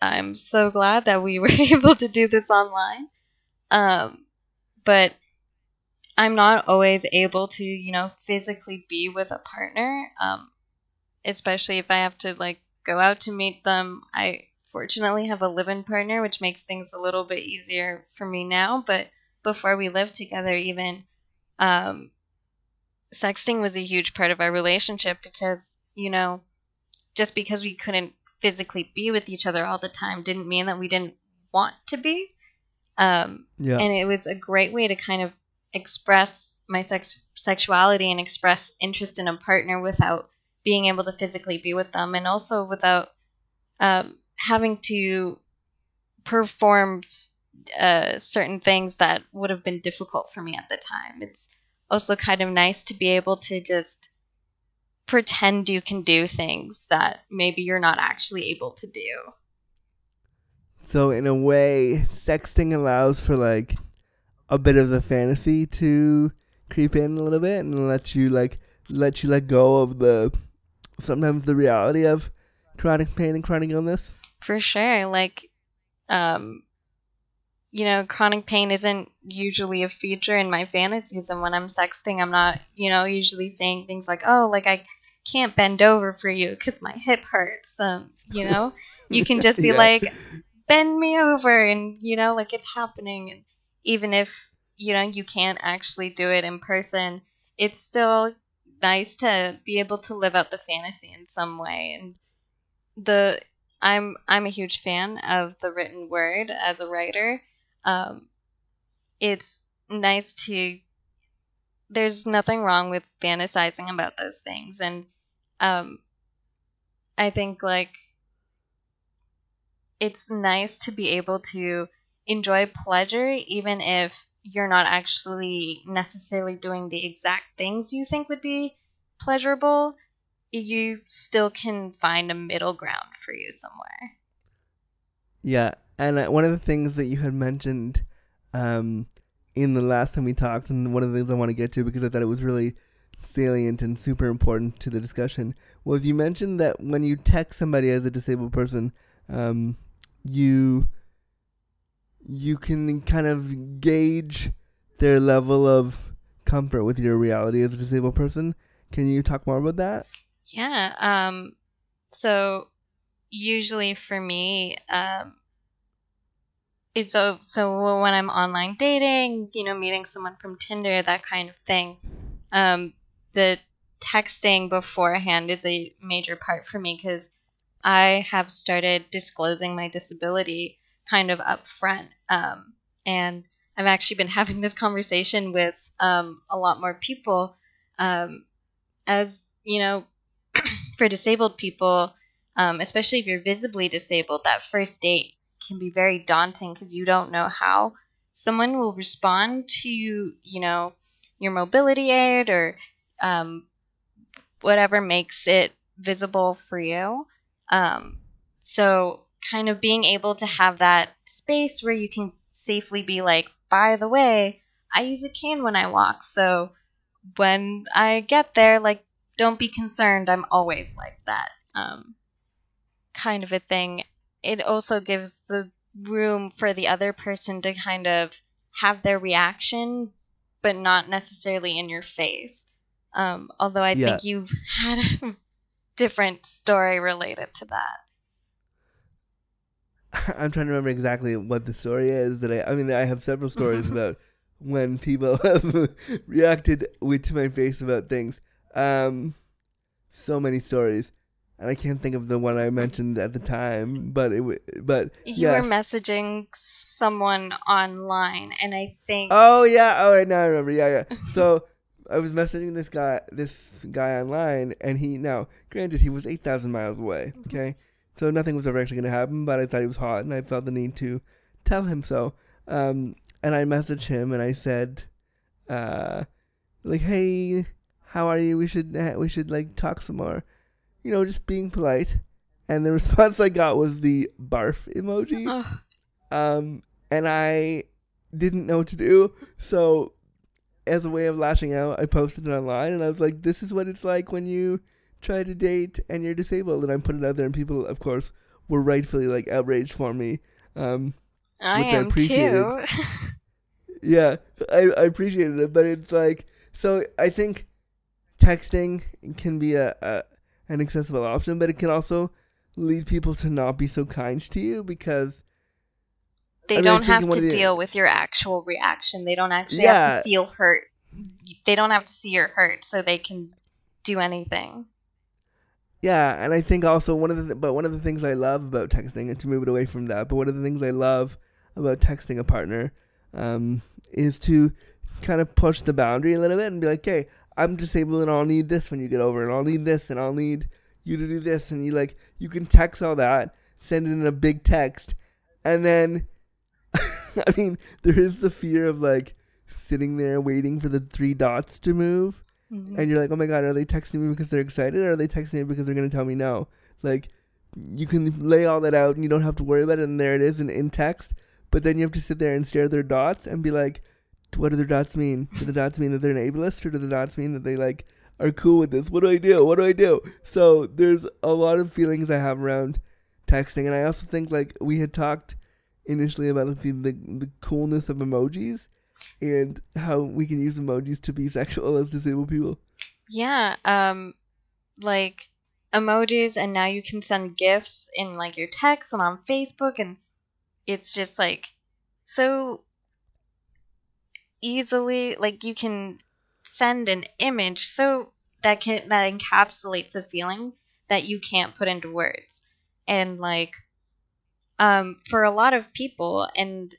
I'm so glad that we were able to do this online. But I'm not always able to, you know, physically be with a partner, especially if I have to, like, go out to meet them. I fortunately have a live-in partner, which makes things a little bit easier for me now. But before we lived together even, sexting was a huge part of our relationship because, you know, just because we couldn't physically be with each other all the time didn't mean that we didn't want to be. Yeah. And it was a great way to kind of express my sexuality and express interest in a partner without being able to physically be with them, and also without having to perform certain things that would have been difficult for me at the time. It's also kind of nice to be able to just pretend you can do things that maybe you're not actually able to do. So in a way, sexting allows for, like, a bit of the fantasy to creep in a little bit and let you let go of sometimes the reality of chronic pain and chronic illness. For sure. Like, you know, chronic pain isn't usually a feature in my fantasies, and when I'm sexting, I'm not, you know, usually saying things like, oh, like, I can't bend over for you because my hip hurts. You know, you can just be like, bend me over, and, you know, like, it's happening. And even if, you know, you can't actually do it in person, it's still nice to be able to live out the fantasy in some way. And I'm a huge fan of the written word as a writer. It's nice to, there's nothing wrong with fantasizing about those things. And I think, like, it's nice to be able to enjoy pleasure even if you're not actually necessarily doing the exact things you think would be pleasurable. You still can find a middle ground for you somewhere. Yeah, and one of the things that you had mentioned in the last time we talked, and one of the things I want to get to because I thought it was really salient and super important to the discussion, was you mentioned that when you text somebody as a disabled person, you can kind of gauge their level of comfort with your reality as a disabled person. Can you talk more about that? Yeah. So usually for me, it's so when I'm online dating, you know, meeting someone from Tinder, that kind of thing, the texting beforehand is a major part for me because I have started disclosing my disability kind of up front. And I've actually been having this conversation with a lot more people. As you know, for disabled people, especially if you're visibly disabled, that first date can be very daunting because you don't know how someone will respond to, you know, your mobility aid or whatever makes it visible for you. So kind of being able to have that space where you can safely be like, by the way, I use a cane when I walk, so when I get there, like, don't be concerned, I'm always like that, kind of a thing. It also gives the room for the other person to kind of have their reaction, but not necessarily in your face. Although I think you've had a different story related to that. I'm trying to remember exactly what the story is. I have several stories about when people have reacted to my face about things. So many stories, and I can't think of the one I mentioned at the time, but you were messaging someone online, and I think... Oh, yeah. All right, now I remember. Yeah. So I was messaging this guy online, and granted, he was 8,000 miles away, okay? So nothing was ever actually going to happen, but I thought he was hot, and I felt the need to tell him so. And I messaged him and I said, hey, how are you? We should like talk some more, you know, just being polite. And the response I got was the barf emoji. And I didn't know what to do. So as a way of lashing out, I posted it online and I was like, this is what it's like when you try to date and you're disabled. And I put it out there and people, of course, were rightfully like outraged for me. I am too. Yeah, I appreciated it, but it's like, so I think texting can be an accessible option, but it can also lead people to not be so kind to you because they don't have to deal with your actual reaction. They don't actually have to feel hurt. They don't have to see you're hurt, so they can do anything. Yeah, and I think also one of the things I love about texting, and to move it away from that, but one of the things I love about texting a partner is to kind of push the boundary a little bit and be like, hey, I'm disabled and I'll need this when you get over, and I'll need this, and I'll need you to do this, and you can text all that, send in a big text, and then, I mean, there is the fear of sitting there waiting for the three dots to move. And you're like, oh my God, are they texting me because they're excited, or are they texting me because they're going to tell me no? Like, you can lay all that out and you don't have to worry about it, and there it is in text. But then you have to sit there and stare at their dots and be like, what do their dots mean? Do the dots mean that they're an ableist, or do the dots mean that they are cool with this? What do I do? What do I do? So there's a lot of feelings I have around texting. And I also think we had talked initially about the coolness of emojis, and how we can use emojis to be sexual as disabled people. Yeah, emojis, and now you can send GIFs in your text and on Facebook, and it's just so easily you can send an image so that encapsulates a feeling that you can't put into words, and for a lot of people, and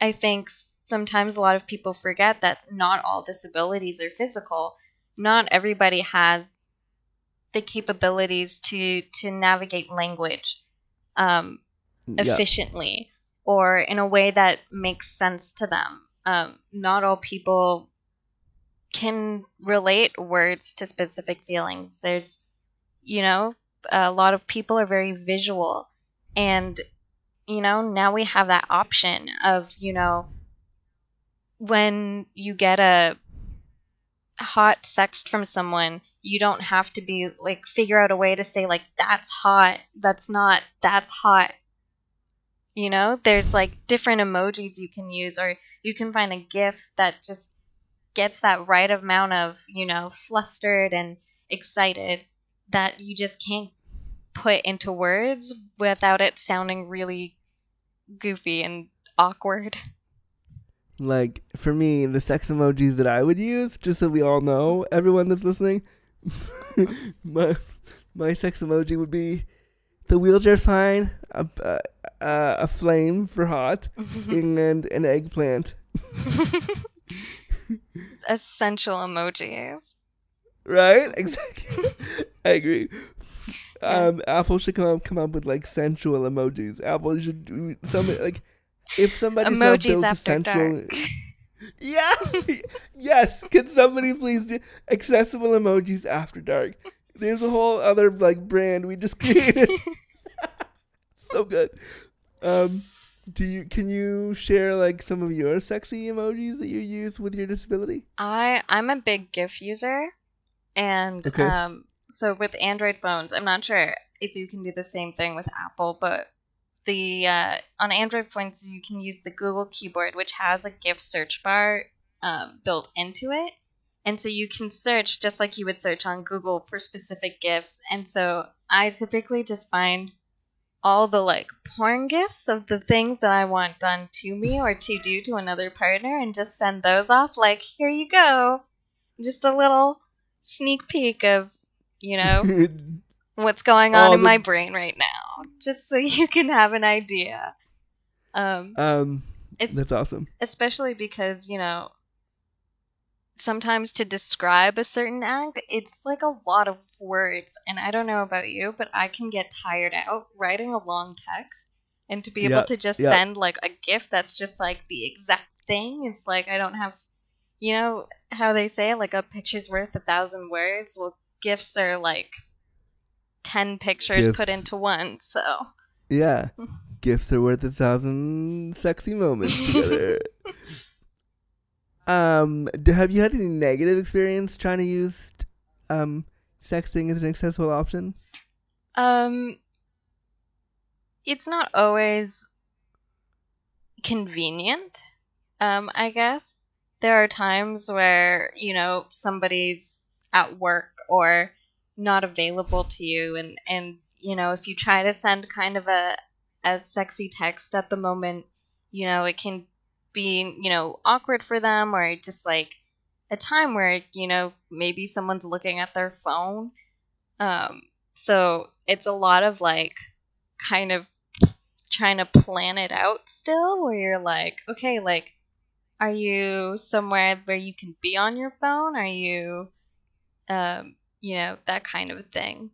I think sometimes a lot of people forget that not all disabilities are physical. Not everybody has the capabilities to navigate language efficiently or in a way that makes sense to them. Not all people can relate words to specific feelings. There's, a lot of people are very visual, and now we have that option of, when you get a hot sext from someone, you don't have to be figure out a way to say that's hot, that's not, that's hot. There's different emojis you can use, or you can find a GIF that just gets that right amount of, flustered and excited that you just can't put into words without it sounding really goofy and awkward. For me, the sex emojis that I would use, just so we all know, everyone that's listening, my sex emoji would be the wheelchair sign, a flame for hot, and an eggplant. Essential emojis. Right? Exactly. I agree. Apple should come up with sensual emojis. Apple should do something if somebody's emojis not after sensual, dark. Yeah. Yes. Could somebody please do accessible emojis after dark? There's a whole other brand we just created. So good. Can you share some of your sexy emojis that you use with your disability? I'm a big GIF user, and okay. So with Android phones, I'm not sure if you can do the same thing with Apple, but on Android phones, you can use the Google keyboard, which has a GIF search bar built into it. And so you can search just like you would search on Google for specific GIFs. And so I typically just find all the porn GIFs of the things that I want done to me or to do to another partner, and just send those off. Here you go. Just a little sneak peek of what's going on in my brain right now, just so you can have an idea. That's awesome. Especially because, sometimes to describe a certain act, it's a lot of words. And I don't know about you, but I can get tired out writing a long text. And to be able to just send a GIF that's just the exact thing, it's I don't have, how they say a picture's worth 1,000 words. Well, GIFs are 10 pictures put into one, so. Yeah. GIFs are worth 1,000 sexy moments together. Have you had any negative experience trying to use sexting as an accessible option? It's not always convenient. I guess. There are times where, you know, somebody's at work or not available to you, and you know, if you try to send kind of a sexy text at the moment, you know, it can be, you know, awkward for them, or just like a time where, you know, maybe someone's looking at their phone. So it's a lot of like kind of trying to plan it out still, where you're like, okay, like, are you somewhere where you can be on your phone? Are you, you know, that kind of thing.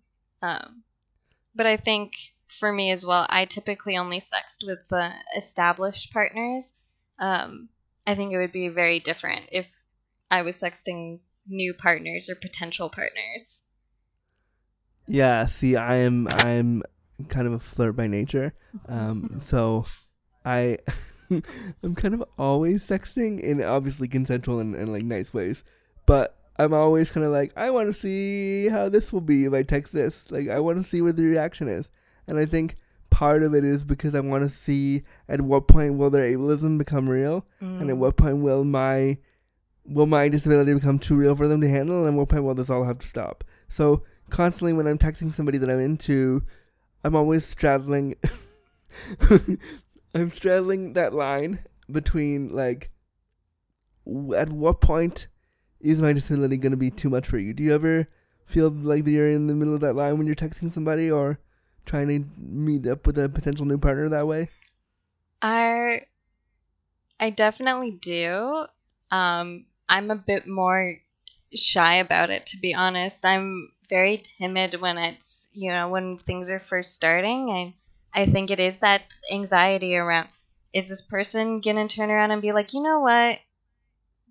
But I think for me as well, I typically only sexted with established partners. I think it would be very different if I was sexting new partners or potential partners. Yeah, see, I'm kind of a flirt by nature, so I'm kind of always sexting in obviously consensual and like nice ways, but I'm always kind of like, I want to see how this will be if I text this. Like, I want to see what the reaction is. And I think part of it is because I want to see at what point will their ableism become real, and at what point will my disability become too real for them to handle, and at what point will this all have to stop. So constantly when I'm texting somebody that I'm into, I'm always straddling I'm straddling that line between, like, at what point is my disability going to be too much for you? Do you ever feel like you're in the middle of that line when you're texting somebody or trying to meet up with a potential new partner that way? I definitely do. I'm a bit more shy about it, to be honest. I'm very timid when it's, you know, when things are first starting. I think it is that anxiety around, is this person going to turn around and be like, you know what?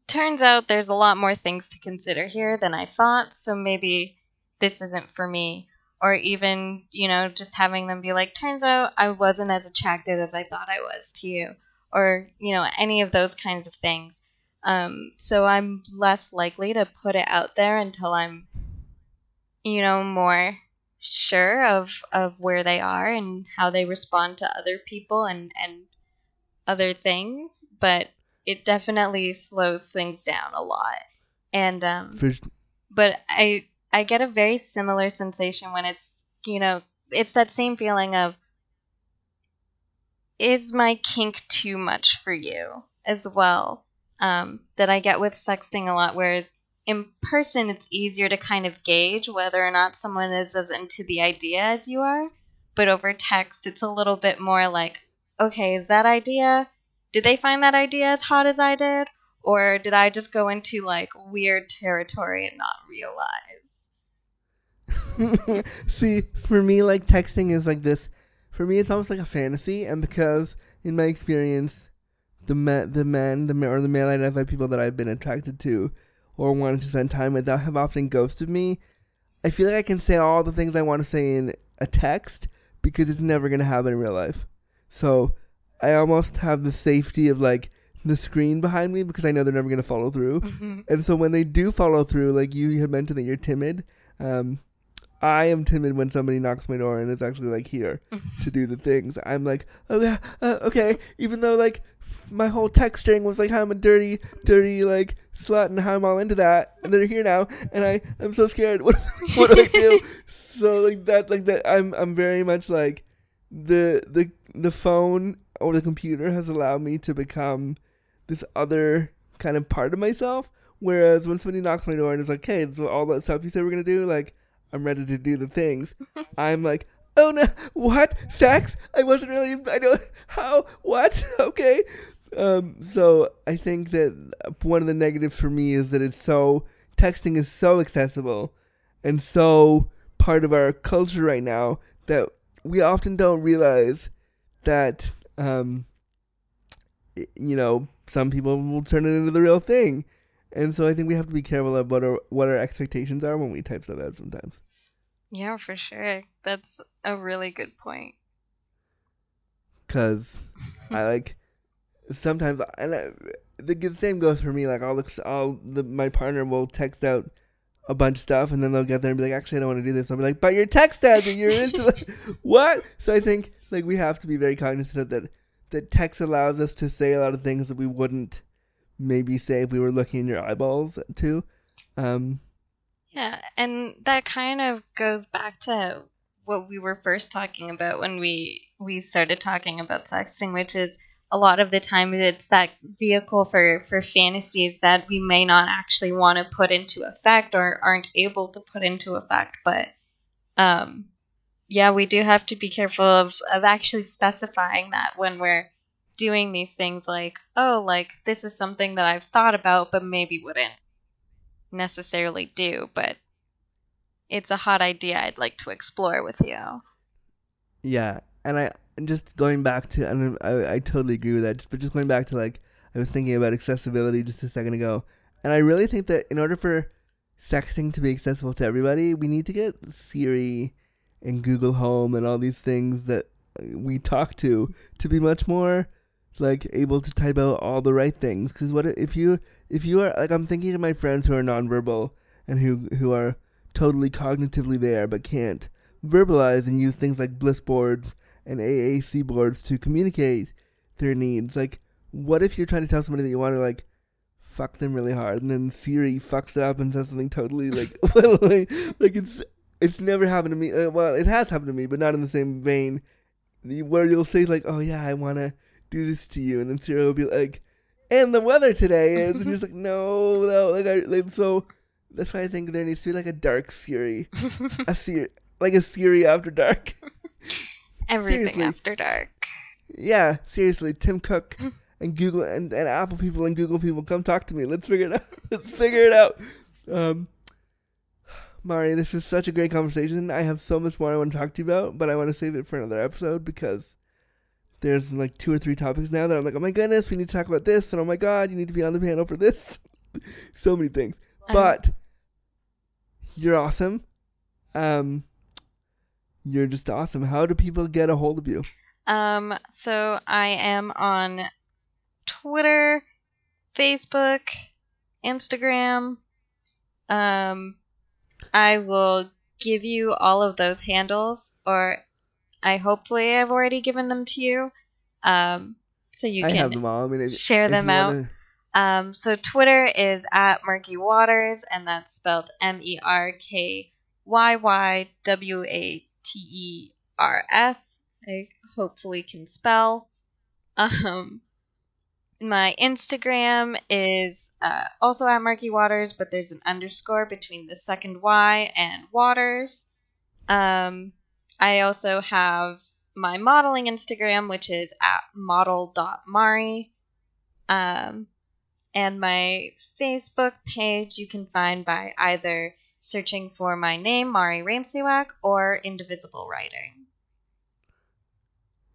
Turns out there's a lot more things to consider here than I thought, so maybe this isn't for me. Or even, you know, just having them be like, turns out I wasn't as attracted as I thought I was to you. Or, you know, any of those kinds of things. So I'm less likely to put it out there until I'm, you know, more sure of where they are and how they respond to other people and other things. But it definitely slows things down a lot. And but I get a very similar sensation when it's, you know, it's that same feeling of, is my kink too much for you as well? That I get with sexting a lot, whereas in person it's easier to kind of gauge whether or not someone is as into the idea as you are. But over text, it's a little bit more like, okay, is that idea, did they find that idea as hot as I did? Or did I just go into, like, weird territory and not realize? See, for me, like, texting is like this. For me, it's almost like a fantasy. And because, in my experience, the male identified people that I've been attracted to or wanted to spend time with that have often ghosted me, I feel like I can say all the things I want to say in a text because it's never going to happen in real life. So I almost have the safety of, like, the screen behind me because I know they're never going to follow through. Mm-hmm. And so when they do follow through, like you had mentioned that you're timid. I am timid when somebody knocks my door and is actually, like, here to do the things. I'm like, okay. Even though, like, my whole texting was like, I'm a dirty, dirty, like, slut and how I'm all into that. And they're here now. And I'm so scared. What do I do? So, like that, I'm very much like the phone or the computer has allowed me to become this other kind of part of myself. Whereas when somebody knocks my door and is like, hey, so all that stuff you said we're going to do, like, I'm ready to do the things. I'm like, oh no, what? Sex? What? Okay. So I think that one of the negatives for me is that texting is so accessible and so part of our culture right now that we often don't realize that, you know, some people will turn it into the real thing. And so I think we have to be careful of what our expectations are when we type stuff out sometimes. Yeah, for sure. That's a really good point. Because I, like, sometimes, and the same goes for me, like, my partner will text out a bunch of stuff, and then they'll get there and be like, actually, I don't want to do this. I'll be like, but your text ads, and you're into, like, what? So I think, like, we have to be very cognizant of that. that text allows us to say a lot of things that we wouldn't maybe say if we were looking in your eyeballs too. Yeah, and that kind of goes back to what we were first talking about when we started talking about sexting, which is a lot of the time it's that vehicle for fantasies that we may not actually want to put into effect or aren't able to put into effect. But yeah, we do have to be careful of actually specifying that when we're doing these things, like, oh, like this is something that I've thought about but maybe wouldn't necessarily do, but it's a hot idea I'd like to explore with you. Yeah, and I just going back to, and I totally agree with that, but just going back to, like, I was thinking about accessibility just a second ago, and I really think that in order for sexting to be accessible to everybody, we need to get Siri and Google Home and all these things that we talk to be much more, like, able to type out all the right things. Because what if you are, like, I'm thinking of my friends who are nonverbal and who are totally cognitively there but can't verbalize and use things like bliss boards and AAC boards to communicate their needs. Like, what if you're trying to tell somebody that you want to, like, fuck them really hard, and then Siri fucks it up and says something totally, like, like it's never happened to me. Well, it has happened to me, but not in the same vein, where you'll say, like, oh yeah, I want to do this to you, and then Siri will be like, and the weather today is, and you're just like, no, so that's why I think there needs to be, like, a dark Siri, like a Siri After Dark. Everything seriously. After dark. Yeah, seriously, Tim Cook and Google and Apple people and Google people, come talk to me. Let's figure it out. Mari, this is such a great conversation. I have so much more I want to talk to you about, but I want to save it for another episode because there's, like, 2 or 3 topics now that I'm like, oh my goodness, we need to talk about this, and oh my god, you need to be on the panel for this. So many things. But you're awesome. You're just awesome. How do people get a hold of you? So I am on Twitter, Facebook, Instagram. I will give you all of those handles, or hopefully I've already given them to you. So you can have them all. I mean, share them out. So Twitter is @MurkyWaters, and that's spelled MerkyWaters. I hopefully can spell. My Instagram is also @MurkyWaters, but there's an underscore between the second Y and Waters. I also have my modeling Instagram, which is @model.mari. And my Facebook page you can find by either searching for my name, Mari Ramsewak, or Indivisible Writing.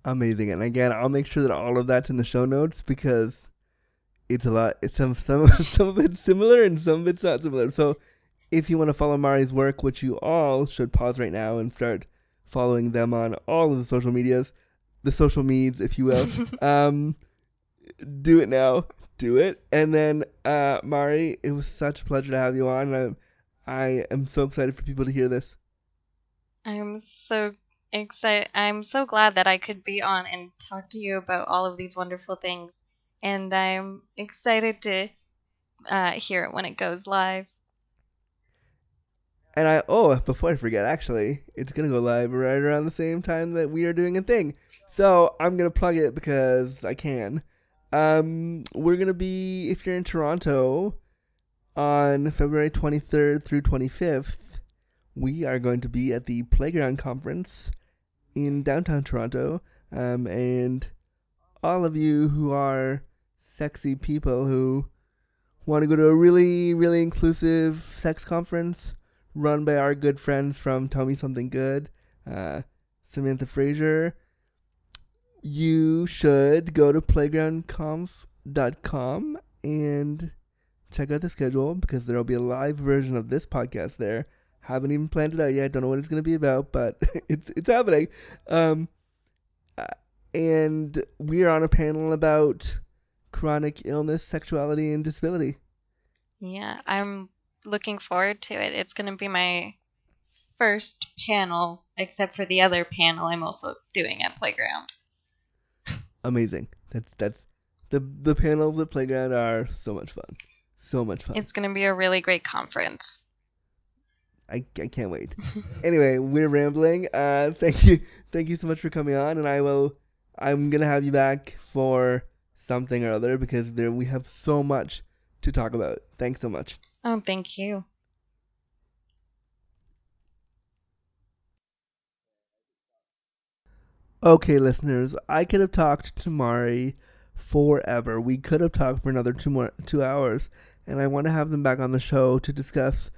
Amazing. And again, I'll make sure that all of that's in the show notes because it's a lot. It's some of it's similar and some of it's not similar. So if you want to follow Mari's work, which you all should pause right now and start following them on all of the social medias, the social meds, if you will, do it now. Do it. And then, Mari, it was such a pleasure to have you on. I am so excited for people to hear this. I'm so excited. I'm so glad that I could be on and talk to you about all of these wonderful things. And I'm excited to hear it when it goes live. And before I forget, actually, it's going to go live right around the same time that we are doing a thing. So I'm going to plug it because I can. We're going to be, if you're in Toronto, on February 23rd through 25th, we are going to be at the Playground Conference in downtown Toronto. And all of you who are sexy people who want to go to a really, really inclusive sex conference run by our good friends from Tell Me Something Good, Samantha Fraser, you should go to playgroundconf.com and check out the schedule because there will be a live version of this podcast there. Haven't even planned it out yet. Don't know what it's going to be about, but it's happening. And we are on a panel about chronic illness, sexuality, and disability. Yeah, I'm looking forward to it. It's going to be my first panel, except for the other panel I'm also doing at Playground. amazing. That's the panels at Playground are so much fun. So much fun. It's going to be a really great conference. I can't wait. Anyway, we're rambling. Thank you so much for coming on, and I'm gonna have you back for something or other because we have so much to talk about. Thanks so much. Oh, thank you. Okay, listeners, I could have talked to Mari forever. We could have talked for another two hours, and I want to have them back on the show to discuss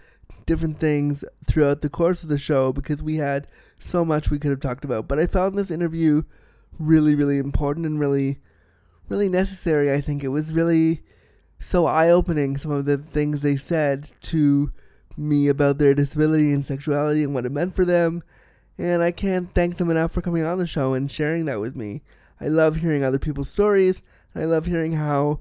different things throughout the course of the show because we had so much we could have talked about. But I found this interview really, really important and really, really necessary, I think. It was really so eye-opening, some of the things they said to me about their disability and sexuality and what it meant for them. And I can't thank them enough for coming on the show and sharing that with me. I love hearing other people's stories, and I love hearing how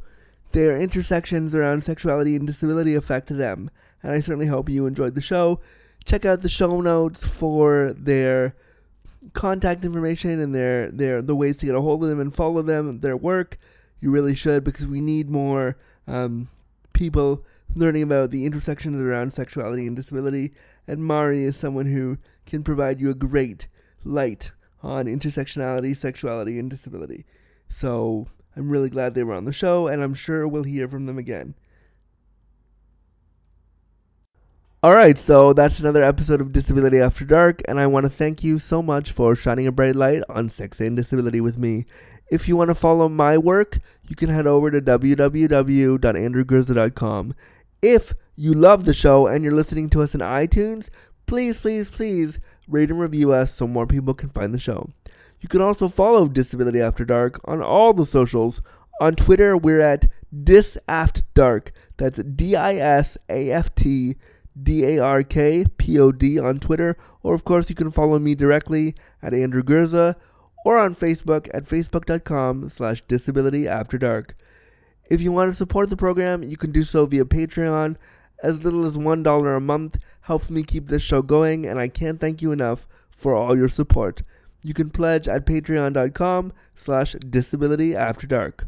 their intersections around sexuality and disability affect them. And I certainly hope you enjoyed the show. Check out the show notes for their contact information and the ways to get a hold of them and follow them, their work. You really should, because we need more people learning about the intersections around sexuality and disability. And Mari is someone who can provide you a great light on intersectionality, sexuality, and disability. So I'm really glad they were on the show, and I'm sure we'll hear from them again. All right, so that's another episode of Disability After Dark, and I want to thank you so much for shining a bright light on sex and disability with me. If you want to follow my work, you can head over to www.andrewgurza.com. If you love the show and you're listening to us on iTunes, please, please, please rate and review us so more people can find the show. You can also follow Disability After Dark on all the socials. On Twitter, we're at DisAftDark. That's DisAftDarkPod on Twitter, or of course you can follow me directly at Andrew Gurza, or on Facebook at facebook.com/disabilityafterdark. If you want to support the program, you can do so via Patreon. As little as $1 a month helps me keep this show going, and I can't thank you enough for all your support. You can pledge at patreon.com/disabilityafterdark.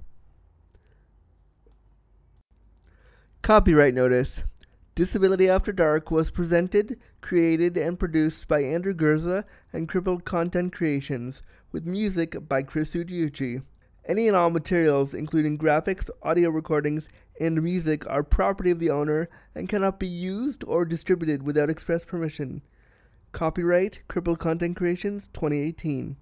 Copyright notice. Disability After Dark was presented, created, and produced by Andrew Gurza and Cripple Content Creations, with music by Chris Udiuchi. Any and all materials, including graphics, audio recordings, and music, are property of the owner and cannot be used or distributed without express permission. Copyright Cripple Content Creations 2018.